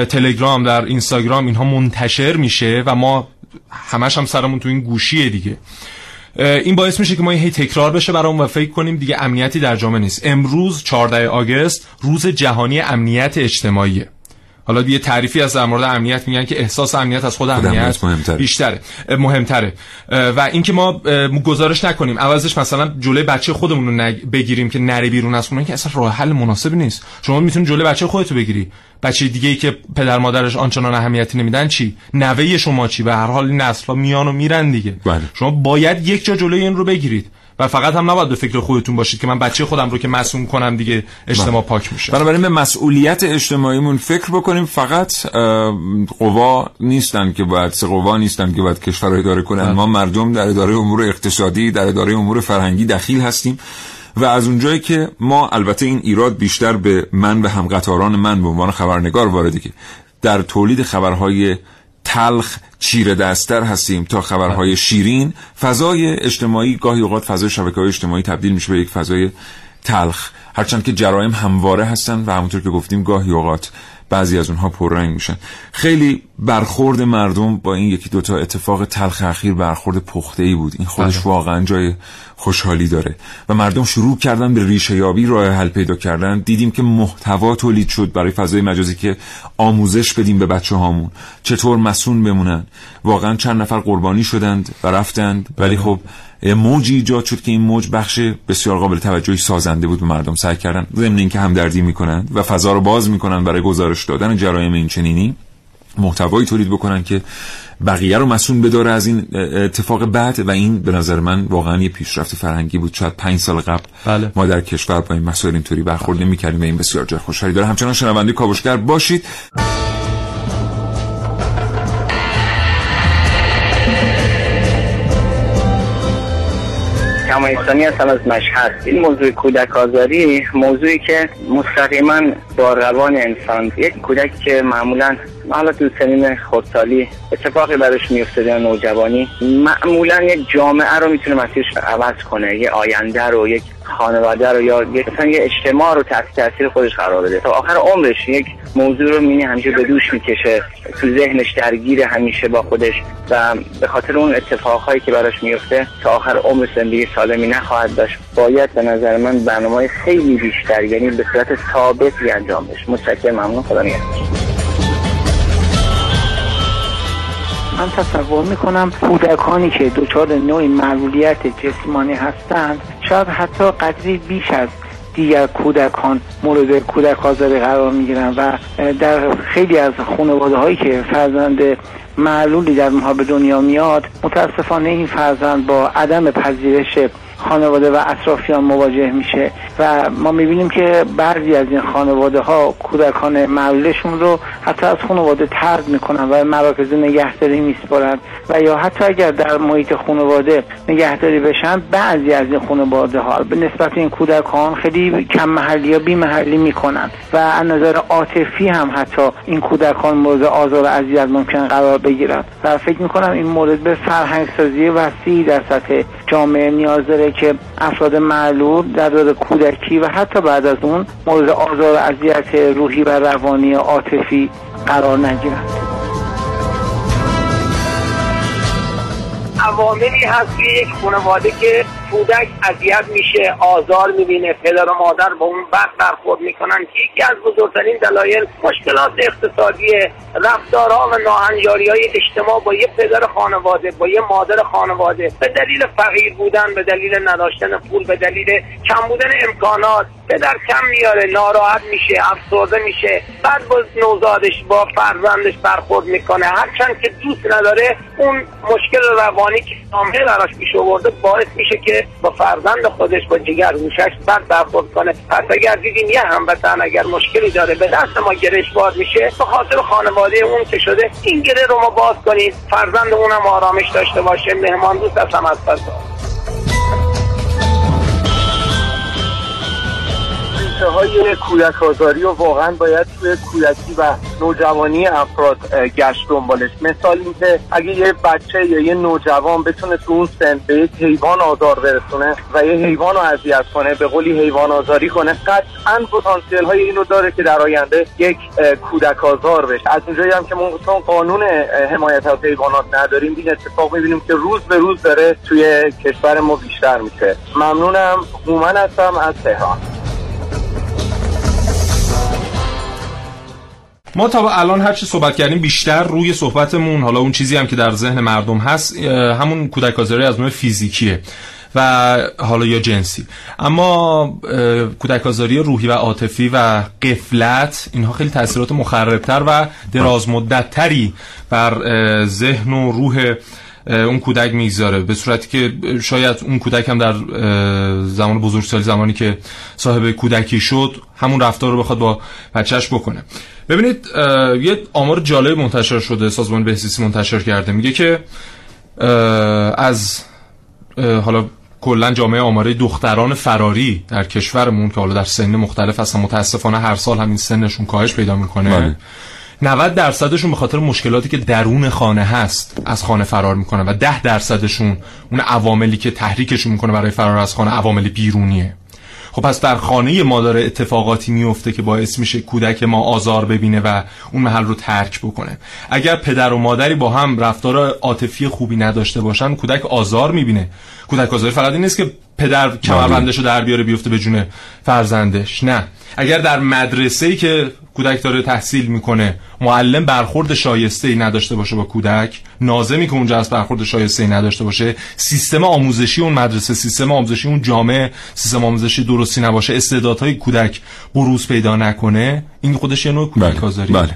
تلگرام، در اینستاگرام اینها منتشر میشه و ما همش هم سرمون تو این گوشیه دیگه. این باعث میشه که ما هی تکرار بشه برامون و فکر کنیم دیگه امنیتی در جامعه نیست. امروز 14 آگوست روز جهانی امنیت اجتماعیه. حالا یه تعریفی از در مورد امنیت میگن که احساس امنیت از خود امنیت مهمتره و اینکه ما گزارش نکنیم، عوضش مثلا جلوی بچه خودمون رو بگیریم که نره بیرون از خونه، که اصلا راه حل مناسبی نیست. شما میتونی جلوی بچه خودت رو بگیری، بچه دیگه‌ای که پدر مادرش آنچنان اهمیتی نمیدن چی؟ نوه شما چی؟ و هر حال نسل‌ها میان و میرن دیگه. بله. شما باید یک جا جلوی این رو بگیرید و فقط هم نباید به فکر خودتون باشید که من بچه خودم رو که معصوم کنم دیگه اجتماع پاک میشه. بنابراین به مسئولیت اجتماعیمون فکر بکنیم. فقط قوا نیستن که باید کشور رو اداره کنن. ما مردم در اداره امور اقتصادی، در اداره امور فرهنگی دخیل هستیم و از اونجایی که ما، البته این ایراد بیشتر به من و همقطاران من به عنوان خبرنگار وارده، که در تولید خبرهای تلخ چیره دستر هستیم تا خبرهای شیرین، فضای اجتماعی گاهی اوقات فضای شبکه‌های اجتماعی تبدیل میشه به یک فضای تلخ، هرچند که جرایم همواره هستن و همونطور که گفتیم گاهی اوقات بعضی از اونها پررنگ میشن. خیلی برخورد مردم با این 1-2 اتفاق تلخ اخیر برخورد پخته‌ای بود. این خودش واقعا جای خوشحالی داره و مردم شروع کردن به ریشه یابی، راه حل پیدا کردن. دیدیم که محتوا تولید شد برای فضای مجازی که آموزش بدیم به بچه‌هامون چطور مسون بمونن. واقعا چند نفر قربانی شدند و رفتند، ولی خب موجی ایجاد شد که این موج بخش بسیار قابل توجهی سازنده بود. به مردم سعی کردن ضمن اینکه همدردی میکنن و فضا رو باز میکنن برای گزارش دادن جرایم این چنینی، محتوایی تولید بکنن که بقیه رو مسئول بداره از این اتفاق بعد. و این به نظر من واقعا یه پیشرفت فرهنگی بود. شاید 5 سال قبل ما در کشور با این مسائل اینطوری برخورد نمی‌کردیم. این بسیار جای خوشحالی داره. همچنان شنونده کاوشگر باشید. کمایستانی هستم از مشهد. این موضوع کودک آزاری موضوعی که مستقیما با روان انسان، یک کودک که معمولا حالا تو سنین خردسالی اتفاقی براش میفته در نوجوانی، معمولا یک جامعه رو میتونه مسیرش عوض کنه، یه آینده رو، یک خانواده رو، یا مثلا یه اجتماع رو تحت تاثیر خودش قرار بده. تا آخر عمرش یک موضوع رو می‌بینه همیشه به دوش میکشه، تو ذهنش درگیره همیشه با خودش و به خاطر اون اتفاقهایی که براش میفته تا آخر عمر زندگی سالمی نخواهد داشت. باید به نظر من برنامه‌های خیلی بیشتر، یعنی به صورت ثابتی انجام بشه. متشکرم. ممنون. خدا نگهدار. من تصور میکنم کودکانی که دچار نوعی معلولیت جسمانی هستند شاید حتی قدری بیش از دیگر کودکان مورد کودک آزاری قرار میگیرن و در خیلی از خانواده هایی که فرزند معلولی در اونها به دنیا میاد متاسفانه این فرزند با عدم پذیرش خانواده و اطرافیان مواجه میشه و ما میبینیم که بعضی از این خانواده ها کودکان معلولشون رو حتی از خانواده طرد میکنن و مراکز نگهداری میسپارن و یا حتی اگر در محیط خانواده نگهداری بشن بعضی از این خانواده ها به نسبت این کودکان خیلی کم محلی یا بی محلی میکنن و از نظر عاطفی هم حتی این کودکان مورد آزار و اذیت ممکن قرار بگیرن و فکر میکنم این مورد به فرهنگ سازی وسیعی در سطح جامعه نیاز داره که افراد معلول در دور کودکی و حتی بعد از اون مورد آزار و اذیت روحی و روانی عاطفی قرار نگیرند. عواملی هست که یک خانواده که کودک اذیت میشه، آزار میبینه، پدر و مادر با اون بد برخورد میکنن که یکی از بزرگترین دلایل مشکلات اقتصادی، رفتارها و ناهنجاری‌های اجتماع با یه پدر خانواده، با یه مادر خانواده به دلیل فقیر بودن، به دلیل نداشتن پول، به دلیل کم بودن امکانات. پدر کم میاره، ناراحت میشه، افسرده میشه، بعد با نوزادش، با فرزندش برخورد میکنه، هرچند که دوست نداره. اون مشکل روانی که جامعه براش پیش آورده باعث میشه که با فرزند خودش، با جگرگوشه‌اش بد برخورد کنه. پس اگر دیدیم یه هموطن اگر مشکلی داره به دست ما گرشوار میشه، به خاطر خانواده اون که شده این گره رو ما باز کنید، فرزند اونم آرامش داشته باشه، مهمان دوست هم از فرزند. های کودک آزاری و واقعا باید توی کودکی و نوجوانی افراد گشت دنبالش. مثال این که اگه یه بچه یا یه نوجوان بتونه تو اون سن به یک حیوان آزار برسونه و یه حیوان رو اذیت کنه، به قولی حیوان آزاری کنه، قطعاً پتانسیل های اینو داره که در آینده یک کودک آزار بشه. از اونجایی هم که ما قانون حمایت از حیوانات نداریم، این اتفاق می‌بینیم که روز به روز داره توی کشور ما بیشتر میشه. ممنونم. هومن هستم از تهران. ما تا الان هر چی صحبت کردیم بیشتر روی صحبتمون، حالا اون چیزی هم که در ذهن مردم هست، همون کودک آزاری از نوع فیزیکیه و حالا یا جنسی. اما کودک آزاری روحی و عاطفی و غفلت، اینها خیلی تاثیرات مخربتر و درازمدت‌تری بر ذهن و روح اون کودک میگذاره، به صورتی که شاید اون کودک هم در زمان بزرگسالی، زمانی که صاحب کودکی شد، همون رفتار رو بخواد با بچه‌اش بکنه. ببینید یه آمار جالب منتشر شده، سازمان بهزیستی منتشر کرده، میگه که از حالا کلا جامعه آماره دختران فراری در کشورمون که حالا در سن مختلف هستن، متاسفانه هر سال همین سنشون کاهش پیدا میکنه، 90% به خاطر مشکلاتی که درون خانه هست از خانه فرار میکنه و 10% اون عواملی که تحریکشون میکنه برای فرار از خانه عوامل بیرونیه. خب پس در خانه ما داره اتفاقاتی میفته که باعث میشه کودک ما آزار ببینه و اون محل رو ترک بکنه. اگر پدر و مادری با هم رفتار عاطفی خوبی نداشته باشن، کودک آزار میبینه. کودک آزاری فقط این نیست که پدر کمربندش رو در بیاره بیفته به جون فرزندش، نه. اگر در مدرسه‌ای که کودک داره تحصیل میکنه معلم برخورد شایسته‌ای نداشته باشه با کودک، ناظمی که اونجا از برخورد شایسته‌ای نداشته باشه، سیستم آموزشی اون مدرسه، سیستم آموزشی اون جامعه، سیستم آموزشی درستی نباشه، استعدادهای کودک بروز پیدا نکنه، این خودش یه نوع کودک آزاری. بله.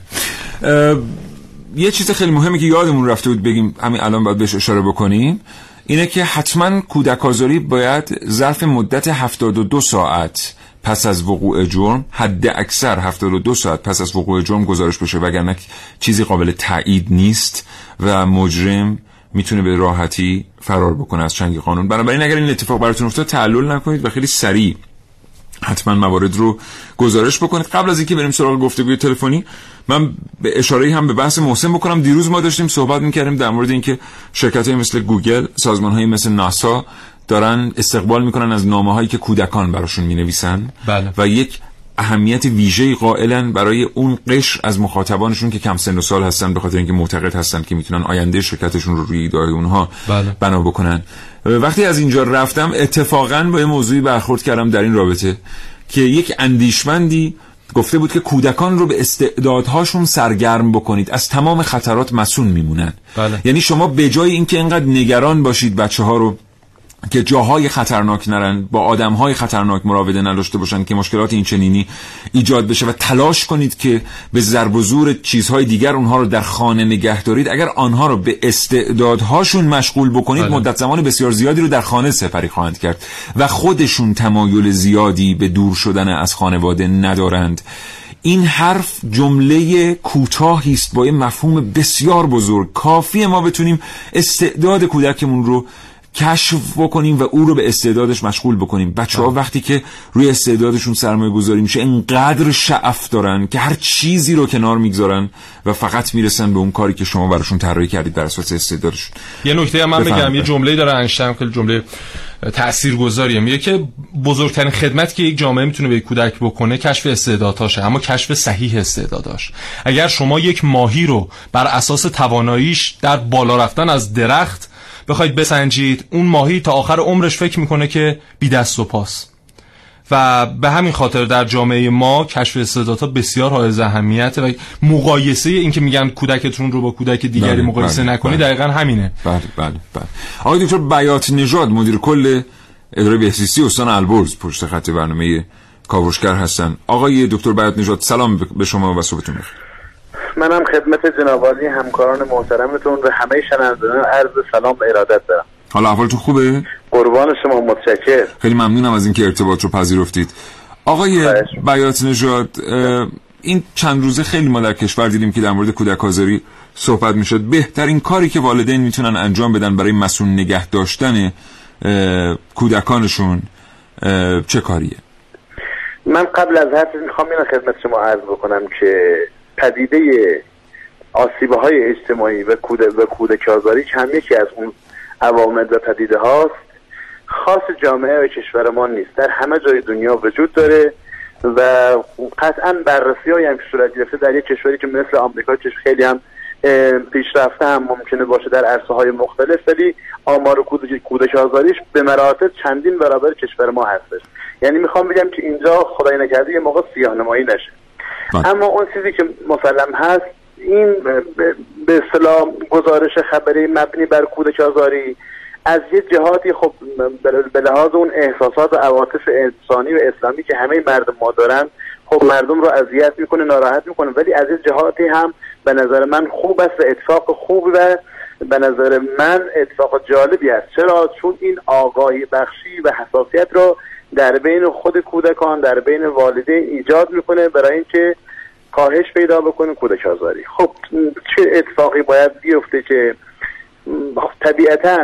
یه چیز خیلی مهمی که یادمون رفته بود بگیم، همین الان باید بهش اشاره بکنیم، اینه که حتما کودک آزاری باید ظرف مدت 72 ساعت پس از وقوع جرم، حد اکثر 72 ساعت پس از وقوع جرم گزارش بشه، وگرنه چیزی قابل تایید نیست و مجرم میتونه به راحتی فرار بکنه از چنگ قانون. بنابراین اگر این اتفاق براتون افتاد تعلل نکنید و خیلی سریع حتما موارد رو گزارش بکنید. قبل از اینکه بریم سراغ گفتگوی تلفنی، من به اشاره هم به بحث محسن بکنم. دیروز ما داشتیم صحبت میکردیم در مورد اینکه شرکت‌های مثل گوگل، سازمان‌هایی مثل ناسا دارن استقبال میکنن از نامه‌هایی که کودکان براشون مینویسن. بله. و یک اهمیت ویژه‌ای قائلن برای اون قشر از مخاطبانشون که کم سن و سال هستن، به خاطر اینکه معتقد هستن که میتونن آینده شرکتشون رو روی ایده‌های اونها بنا بکنن. وقتی از اینجا رفتم اتفاقاً با یه موضوعی برخورد کردم در این رابطه که یک اندیشمندی گفته بود که کودکان رو به استعدادهاشون سرگرم بکنید، از تمام خطرات مصون میمونن. بله. یعنی شما به جای اینکه انقدر نگران باشید بچه‌ها رو که جاهای خطرناک نرن، با آدمهای خطرناک مراوده نداشته باشن که مشکلات این چنینی ایجاد بشه، و تلاش کنید که به ضرب و زور چیزهای دیگر اونها رو در خانه نگه دارید. اگر آنها رو به استعدادهاشون مشغول بکنید، بله، مدت زمان بسیار زیادی رو در خانه سپری خواهند کرد و خودشون تمایل زیادی به دور شدن از خانواده ندارند. این حرف جمله کوتاهی است با یه مفهوم بسیار بزرگ. کافیه ما بتونیم استعداد کودکمون رو کشف بکنیم و او رو به استعدادش مشغول بکنیم. بچه‌ها وقتی که روی استعدادشون سرمایه گذاری میشه، انقدر شعف دارن که هر چیزی رو کنار میگذارن و فقط میرسن به اون کاری که شما براشون طراحی کردید بر اساس استعدادشون. یه نکته هم من بگم، یه جمله داره انشتم که جمله تاثیرگذاریه، میگه که بزرگترین خدمت که یک جامعه میتونه به یک کودک بکنه کشف استعداداشه، اما کشف صحیح استعداداش. اگر شما یک ماهی رو بر اساس تواناییش در بالا رفتن از درخت بخواید بسنجید، اون ماهی تا آخر عمرش فکر میکنه که بی دست و پاس. و به همین خاطر در جامعه ما کشف استعدادها بسیار حائز اهمیته و مقایسه این که میگن کودکتون رو با کودک دیگری مقایسه نکنید دقیقاً همینه. بله. آقای دکتر بیات نژاد، مدیر کل اداره بهزیستی استان البرز، پشت خط برنامه کاوشگر هستن. آقای دکتر بیات نژاد، سلام به شما و صحبتون بخیر. من هم خدمت جناب عالی همکاران محترمتون و همه شنوندگان عرض سلام و ارادت دارم. حالا احوالتون خوبه؟ قربان شما، متشکرم. خیلی ممنونم از اینکه ارتباط رو پذیرفتید. آقای بیات نژاد، این چند روزه خیلی ما در کشور دیدیم که در مورد کودک آزاری صحبت میشد. بهترین کاری که والدین میتونن انجام بدن برای مسئول نگه داشتن کودکانشون چه کاریه؟ من قبل از هر چیز میخوام اینو خدمت شما عرض بکنم که پدیده آسیب‌های اجتماعی و کودک آزاری هم یکی از اون عوامل و پدیده هاست، خاص جامعه و کشور ما نیست، در همه جای دنیا وجود داره و قطعاً بررسی‌هایی هم که صورت گرفته در یک کشوری که مثل آمریکا که خیلی هم پیشرفته هم ممکنه باشه در عرصه‌های مختلف، ولی آمار کودک آزاریش به مراتب چندین برابر کشور ما هستش. یعنی میخوام بگم که اینجا خدای نکرده یه موقع سیاه‌نمایی نشه. اما اون چیزی که مسلم هست، این به اصطلاح گزارش خبری مبنی بر کودک آزاری از یه جهاتی خب به لحاظ اون احساسات و عواطف انسانی و اسلامی که همه مردم ما دارن، خب مردم رو اذیت میکنه، ناراحت میکنه، ولی از یه جهاتی هم به نظر من خوب است، اتفاق خوبی و به نظر من اتفاق جالبی است. چرا؟ چون این آگاهی بخشی و حساسیت رو در بین خود کودکان، در بین والدین ایجاد میکنه برای اینکه کاهش پیدا بکنه کودک آزاری. خب چه اتفاقی باید بیفته که طبیعتاً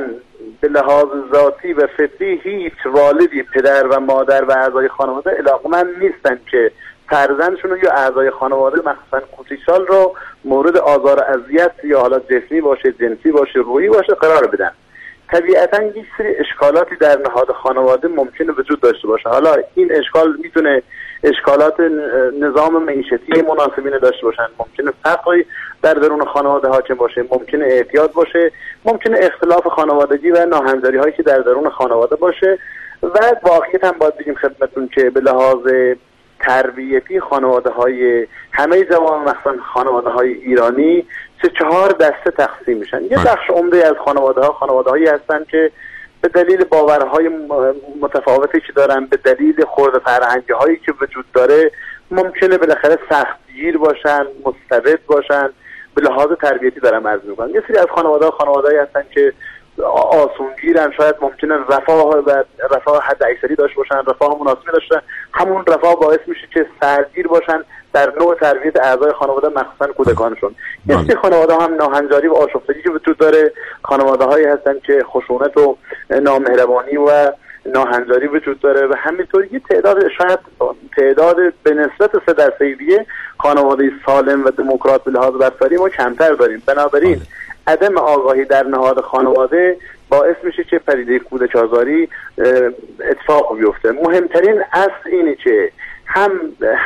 به لحاظ ذاتی و فطری هیچ والدی، پدر و مادر و اعضای خانواده علاقمند نیستن که فرزندشون یا اعضای خانواده مخصوصاً کوچیک‌سال رو مورد آزار و اذیت یا حالا جسمی باشه، جنسی باشه، روحی باشه قرار بدن. طبیعتاً یک سری اشکالاتی در نهاد خانواده ممکنه وجود داشته باشه. حالا این اشکال میتونه اشکالات نظام معیشتی مناسبینه داشته باشن، ممکنه فقری در درون خانواده حاکم باشه، ممکنه اعتیاد باشه، ممکنه اختلاف خانوادگی و ناهمزاری هایی که در درون خانواده باشه. و واقعیت هم باید بگیم خدمتون که به لحاظ تربیتی خانواده های همه زمان، مخصوصا خانواده های ایرانی، سه چهار دسته تقسیم میشن. یه بخش عمده از خانواده ها خانواده هایی هستن که به دلیل باورهای متفاوتی که دارن، به دلیل خورد فرهنگی هایی که وجود داره، ممکنه بالاخره سختگیر باشن، مستبد باشن، به لحاظ تربیتی دارم عرض میکنم. یه سری از خانواده ها خانواده هایی هستن که آسونگیرن، شاید ممکنه رفاه حد اکثری داشت باشن، رفاه مناسبی داشتن، همون رفاه باعث میشه که سرگیر باشن در نوع تربیت اعضای خانواده مخصوصا کودکانشون. یعنی خانواده هم ناهنجاری و آشفتگی که وجود داره، خانواده هایی هستن که خشونت و نامهربانی و ناهنجاری وجود داره، و همینطوری تعداد شاید به نسبت 3% خانواده سالم و دموکرات به لحاظ بستری ما کمتر داریم. بنابراین عدم آگاهی در نهاد خانواده باعث میشه که پدیده کودک آزاری اتفاق بیفته. مهمترین اصل اینه که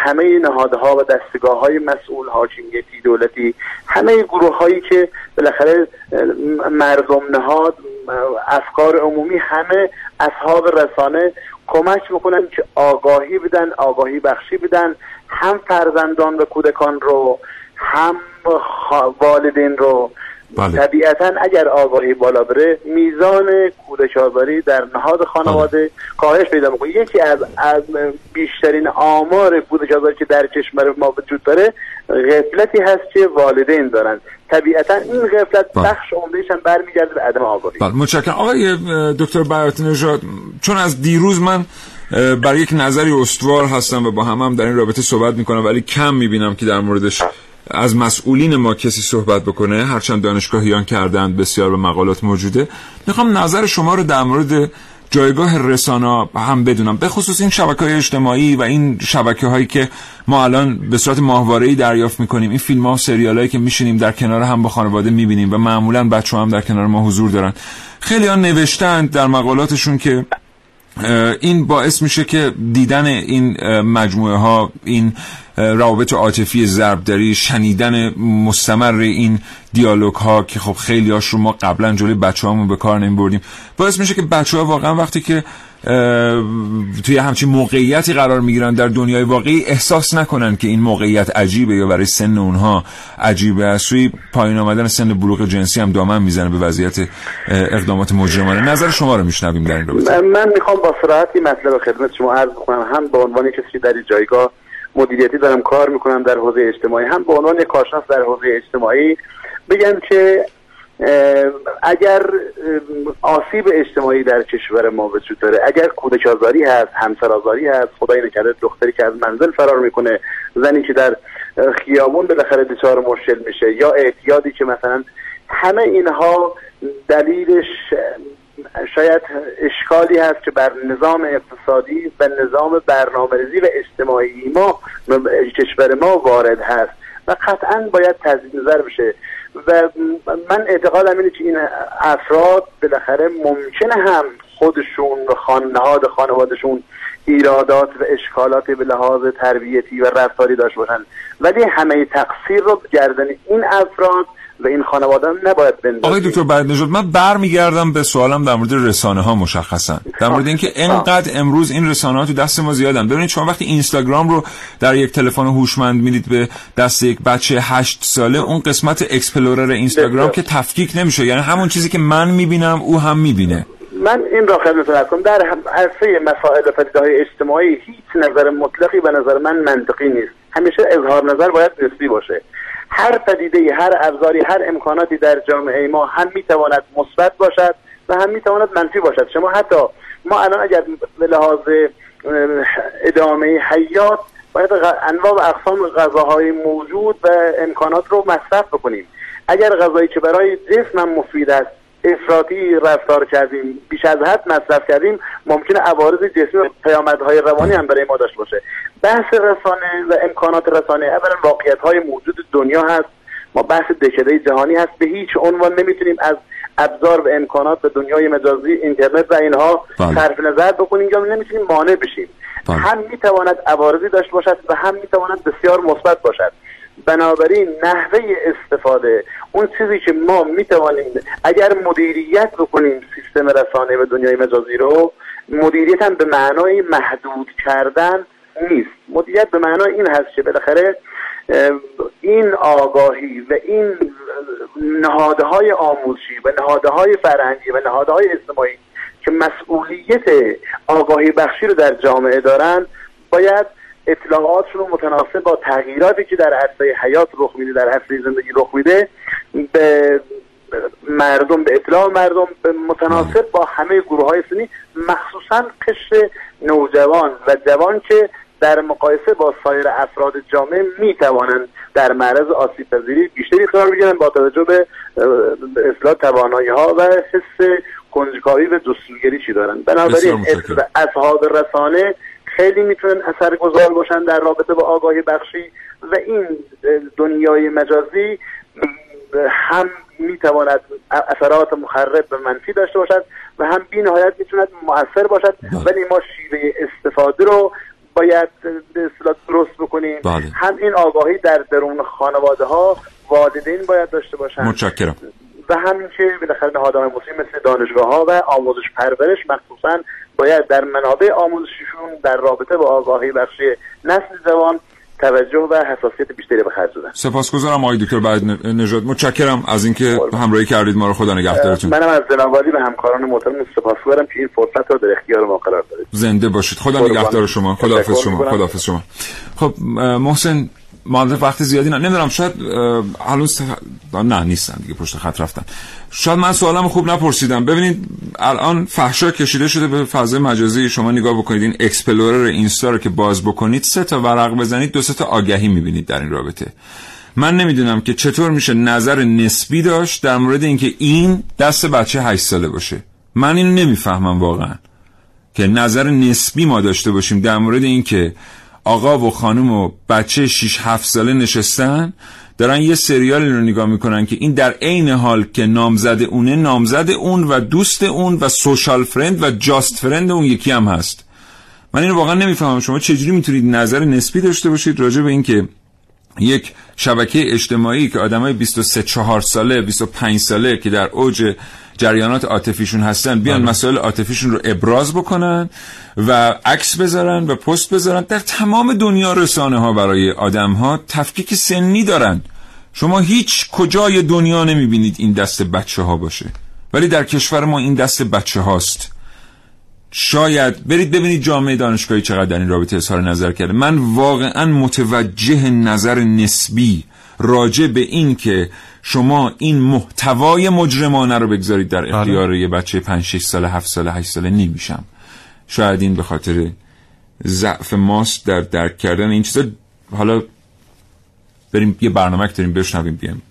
همه نهادها و دستگاه‌های مسئول، حاکمیتی، دولتی، همه گروه‌هایی که بالاخره مردم، نهاد، افکار عمومی، همه اصحاب رسانه کمک میکنن که آگاهی بدن، آگاهی بخشی بدن، هم فرزندان و کودکان رو، هم والدین رو. بله. طبیعتا اگر آگاهی بالا بره، میزان کودک‌آوری در نهاد خانواده کاهش پیدا می‌کنه. یکی از بیشترین آمار کودک‌آوری که در کشور ما وجود داره، غفلتی هست که والدین دارن. طبیعتا این غفلت بخش عمده‌اش هم برمیگرده به عدم آگاهی. بله، متشکرم. آقای دکتر بیات نژاد، چون از دیروز من برای یک نظری استوار هستم و با هم در این رابطه صحبت می‌کنم، ولی کم می‌بینم که در موردش از مسئولین ما کسی صحبت بکنه، هرچند دانشگاهیان کردند، بسیار به مقالات موجوده. میخوام نظر شما رو در مورد جایگاه رسانه‌ها هم بدونم، به خصوص این شبکه‌های اجتماعی و این شبکه‌هایی که ما الان به صورت ماهواره‌ای دریافت می‌کنیم، این فیلم‌ها و سریال‌هایی که می‌شینیم در کنار هم با خانواده می‌بینیم و معمولاً بچه‌ها هم در کنار ما حضور دارن. خیلی‌ها نوشتند در مقالاتشون که این باعث میشه که دیدن این مجموعه ها، این روابط عاطفی ضربدری، شنیدن مستمر این دیالوگ ها که خب خیلی هاش رو ما قبلا جلوی بچه‌هامون به کار نمیبردیم، باعث میشه که بچه‌ها واقعا وقتی که توی همچین موقعیتی قرار میگیرن در دنیای واقعی، احساس نکنن که این موقعیت عجیبه یا برای سن اونها عجیبه. از سوی پایین آمدن سن بلوغ جنسی هم دامن میزنه به وضعیت اقدامات مجرمانه. نظر شما رو میشنویم در این رابطه. من میخوام با صراحتی مطلب خدمت شما عرض کنم، هم به عنوان کسی که در جایگاه مدیریتی دارم کار میکنم در حوزه اجتماعی، هم به عنوان یک کارشناس در حوزه اجتماعی بگم که اگر آسیب اجتماعی در کشور ما وجود داره، اگر کودک‌آزاری هست، همسرآزاری هست، خدای نکرده دختری که از منزل فرار میکنه، زنی که در خیابون بالاخره دچار مشکل میشه، یا اعتیادی که مثلا، همه اینها دلیلش شاید اشکالی هست که بر نظام اقتصادی و نظام برنامه‌ریزی و اجتماعی ما کشور ما وارد هست و قطعاً باید تجدید نظر بشه. و من اعتقادم اینه که این افراد بالاخره ممکنه هم خودشون و نهاد خانوادهشون ایرادات و اشکالاتی به لحاظ تربیتی و رفتاری داشت باشن، ولی همه تقصیر رو گردن این افراد و این خانواده نباید بندازیم. آقای دکتر بیات نژاد، من برمیگردم به سوالم در مورد رسانه ها، مشخصا در مورد اینکه اینقدر امروز این رسانه ها تو دست ما زیادن. ببینید شما وقتی اینستاگرام رو در یک تلفن هوشمند میدید به دست یک بچه 8 ساله، اون قسمت اکسپلورر اینستاگرام که تفکیک نمیشه، یعنی همون چیزی که من میبینم او هم میبینه. من این را خدمتتون عرض کنم، در عرصه مسائل و پدیده‌های اجتماعی هیچ نظر مطلقی به نظر من منطقی نیست. همیشه اظهار نظر باید نسبی باشه. هر پدیده‌ای، هر ابزاری، هر امکاناتی در جامعه ما هم میتواند مثبت باشد و هم میتواند منفی باشد. شما حتی ما الان اگر به لحاظ ادامه حیات باید انواع و اقسام غذاهای موجود و امکانات رو مصرف بکنیم. اگر غذایی که برای جسم مفید است افراطی رفتار کردیم، بیش از حد مصرف کردیم، ممکنه عوارض جسمی و پیامدهای روانی هم برای ما داشته باشه. بحث رسانه و امکانات رسانه اولا واقعیت‌های موجود دنیا هست. ما بحث دکده جهانی هست، به هیچ عنوان نمیتونیم از ابزار و امکانات و دنیای مجازی، اینترنت و اینها صرف نظر بکنیم یا نمیتونیم مانع بشیم. هم میتواند عوارضی داشته باشد و هم میتواند بسیار مثبت باشد. بنابراین نحوه استفاده، اون چیزی که ما میتوانیم اگر مدیریت بکنیم سیستم رسانه و دنیای مجازی رو، مدیریت هم به معنای محدود کردن نیست. مدیریت به معنای این هست که بالاخره این آگاهی و این نهادهای آموزشی و نهادهای فرهنگی و نهادهای اجتماعی که مسئولیت آگاهی بخشی رو در جامعه دارن، باید اطلاعاتشون متناسب با تغییراتی که در عرصه حیات رخ میده، در عرصه زندگی رخ میده، به مردم، به اطلاع مردم، به متناسب با همه گروه‌های سنی، مخصوصاً قشر نوجوان و جوان که در مقایسه با سایر افراد جامعه میتوانند در معرض آسیب پذیری بیشتری قرار بگیرن، با توجه به اصلاح توانایی‌ها و حس کنجکاوی و جستجوگری چی دارن. بنابراین اصحاب رسانه خیلی میتونن اثرگذار باشن در رابطه با آگاهی بخشی و این دنیای مجازی هم میتواند اثرات مخرب و منفی داشته باشد و هم بی نهایت میتواند مؤثر باشد. ولی ما شیوه استفاده رو باید به اصطلاح درست بکنیم. هم این آگاهی در درون خانواده ها والدین باید داشته باشند. متشکرم. و همین که بالاخره نهادهای مسلم مثل دانشگاه‌ها و آموزش پرورش مخصوصاً باید در منابع آموزشیشون در رابطه با آگاهی بخش نسل جوان توجه و حساسیت بیشتری به خرج دادن. سپاسگزارم آقای دکتر بیات نژاد، متشکرم از اینکه همراهی کردید ما رو. خدا نگهدارتون. منم از جنابعالی و همکاران محترم سپاسگزارم که این فرصت رو در اختیار ما قرار دادید. زنده باشید. خدا نگهدار شما. خداحافظ شما. خداحافظ شما. خب محسن ماند وقت زیادی نمیدونم شاید هنوز نه نیستن دیگه پشت خط رفتن. شاید من سوالم خوب نپرسیدم. ببینید الان فحشا کشیده شده به فضای مجازی. شما نگاه بکنید این اکسپلورر اینستا رو که باز بکنید، سه تا ورق بزنید، دو سه تا آگهی میبینید در این رابطه. من نمیدونم که چطور میشه نظر نسبی داشت در مورد اینکه این دست بچه 8 ساله باشه. من اینو نمیفهمم واقعا که نظر نسبی ما داشته باشیم در مورد اینکه آقا و خانم و بچه 6-7 ساله نشستن دارن یه سریالی رو نگاه میکنن که این در عین حال که نامزد اونه، نامزد اون و دوست اون و سوشال فرند و جاست فرند اون یکی هم هست. من اینو واقعا نمیفهمم شما چجوری میتونید نظر نسبی داشته باشید راجع به این که یک شبکه اجتماعی که آدمای 23-4 ساله 25 ساله که در اوج جریانات عاطفیشون هستن بیان مسائل عاطفیشون رو ابراز بکنن و عکس بذارن و پست بذارن. در تمام دنیا رسانه ها برای آدم ها تفکیک سنی دارن. شما هیچ کجای دنیا نمیبینید این دست بچه ها باشه، ولی در کشور ما این دست بچه هاست. شاید برید ببینید جامعه دانشگاهی چقدر در این رابطه اظهار نظر کرده. من واقعا متوجه نظر نسبی راجع به این که شما این محتوای مجرمانه رو بگذارید در اختیار یه بچه 5-6 ساله 7 ساله 8 ساله نمیشم. شاید این به خاطر ضعف ماست در درک کردن این چیزا. حالا بریم یه برنامه داریم بشنویم بیام.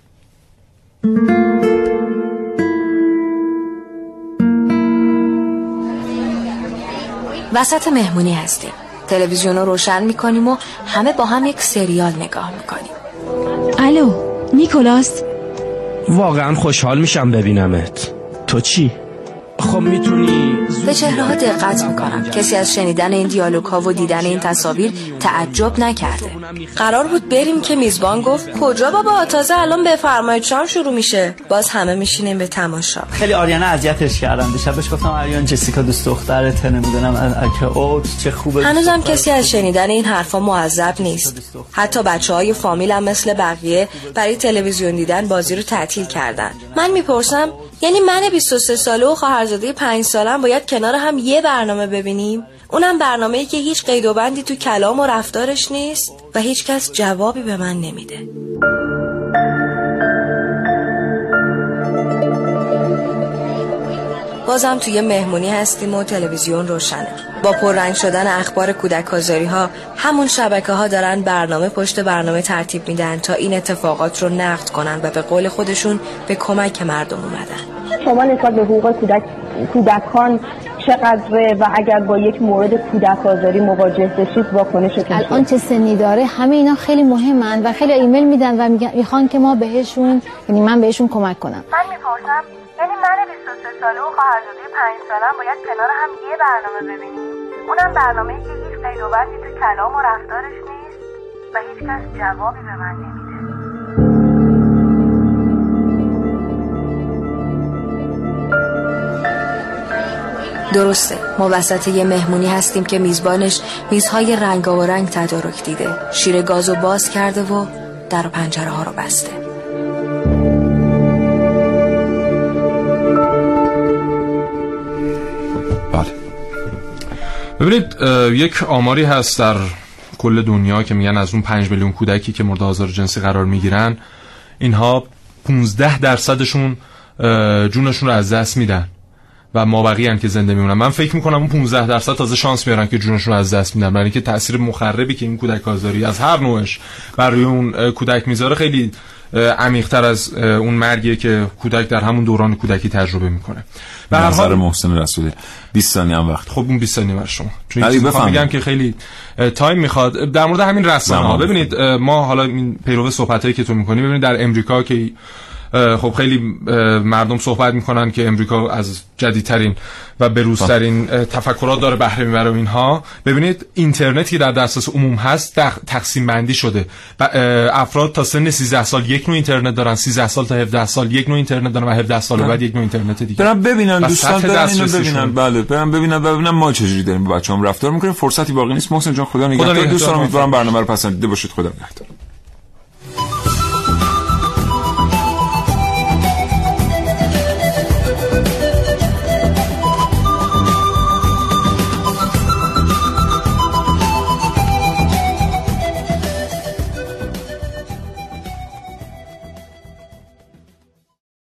وسط مهمونی هستیم، تلویزیون رو روشن میکنیم و همه با هم یک سریال نگاه میکنیم. الو نیکولاس، واقعا خوشحال میشم ببینمت. تو چی؟ خب میتونی به چهره ها دقت میکنم. کسی از شنیدن این دیالوگ ها و دیدن این تصاویر تعجب نکرده. قرار بود بریم که میزبان گفت کجا بابا، تازه الان بفرمایید شام شروع میشه. باز همه میشینیم به تماشا. خیلی آریانا اذیتش کردم دیشب. بهش گفتم آریان جسیکا دوست دخترت نمیدونم که او چه خوبه. هنوزم کسی از شنیدن این حرفا معذب نیست. حتی بچهای فامیل هم مثل بقیه برای تلویزیون دیدن بازی رو تعطیل کردن. من میپرسم یعنی من 23 ساله و خواهرزاده 5 سالم باید کنار هم یه برنامه ببینیم؟ اونم برنامه‌ای که هیچ قید و بندی تو کلام و رفتارش نیست؟ و هیچ کس جوابی به من نمیده. بازم توی مهمونی هستیم و تلویزیون روشنه. با پررنگ شدن اخبار کودک‌آزاری‌ها همون شبکه‌ها دارن برنامه پشت برنامه ترتیب میدن تا این اتفاقات رو نقد کنن و به قول خودشون به کمک مردم اومدن. شما نسبت به حقوق کودکان چقدره و اگر با یک مورد کودک‌آزاری مواجه بشید واکنشتون الان چه سنی داره؟ همه اینا خیلی مهمن و خیلی ایمیل میدن و میخوان که ما بهشون، یعنی من بهشون کمک کنم. من میپرسم یعنی من 23 ساله و خواهرزاده 5 سالم باید کنار هم یه برنامه ببینیم؟ اونم برنامه‌ای که هیچ قید و بندی تو کلام و رفتارش نیست و هیچ کس جوابی به من نمیده. درسته ما وسط یه مهمونی هستیم که میزبانش میزهای رنگارنگ تدارک دیده. شیر گازو باز کرده و در پنجره ها رو بسته. ببینید یک آماری هست در کل دنیا که میگن از اون 5 میلیون کودکی که مورد آزار جنسی قرار میگیرن، اینها 15% جونشون رو از دست میدن و ما بقیه هم که زنده میمونن. من فکر میکنم اون 15% تازه شانس میارن که جونشون رو از دست میدن، برای اینکه تأثیر مخربی که این کودک آزاری از هر نوعش برای اون کودک میذاره خیلی عمیق‌تر از اون مرگیه که کودک در همون دوران کودکی تجربه میکنه. به هر حال محسن رسولی 20 ثانیه هم وقت. خب اون 20 ثانیه بر شما، چون میگم که خیلی تایم میخواد در مورد همین رسانه‌ها. ببینید ما حالا این پیرو صحبتایی که تو میکنی، ببینید در امریکا که خب خیلی مردم صحبت میکنن که امریکا از جدیدترین و بروزترین تفکرات داره بهره میبره اینها. ببینید اینترنتی در دسترس عموم هست تقسیم بندی شده، افراد تا سن 13 سال یک نوع اینترنت دارن، 13 سال تا 17 سال یک نوع اینترنت دارن و 17 سال بعد یک نوع اینترنت دیگه. برن ببینن دوستان، برن اینو ببینن، بله برن ببینن ما چجوری داریم با بچه‌ام رفتار میکنیم. فرصتی باقی نیست. محسن جان خدا نگهدار. دوستان امیدوارم برنامه رو پسندیده باشید. خدا نگهدار.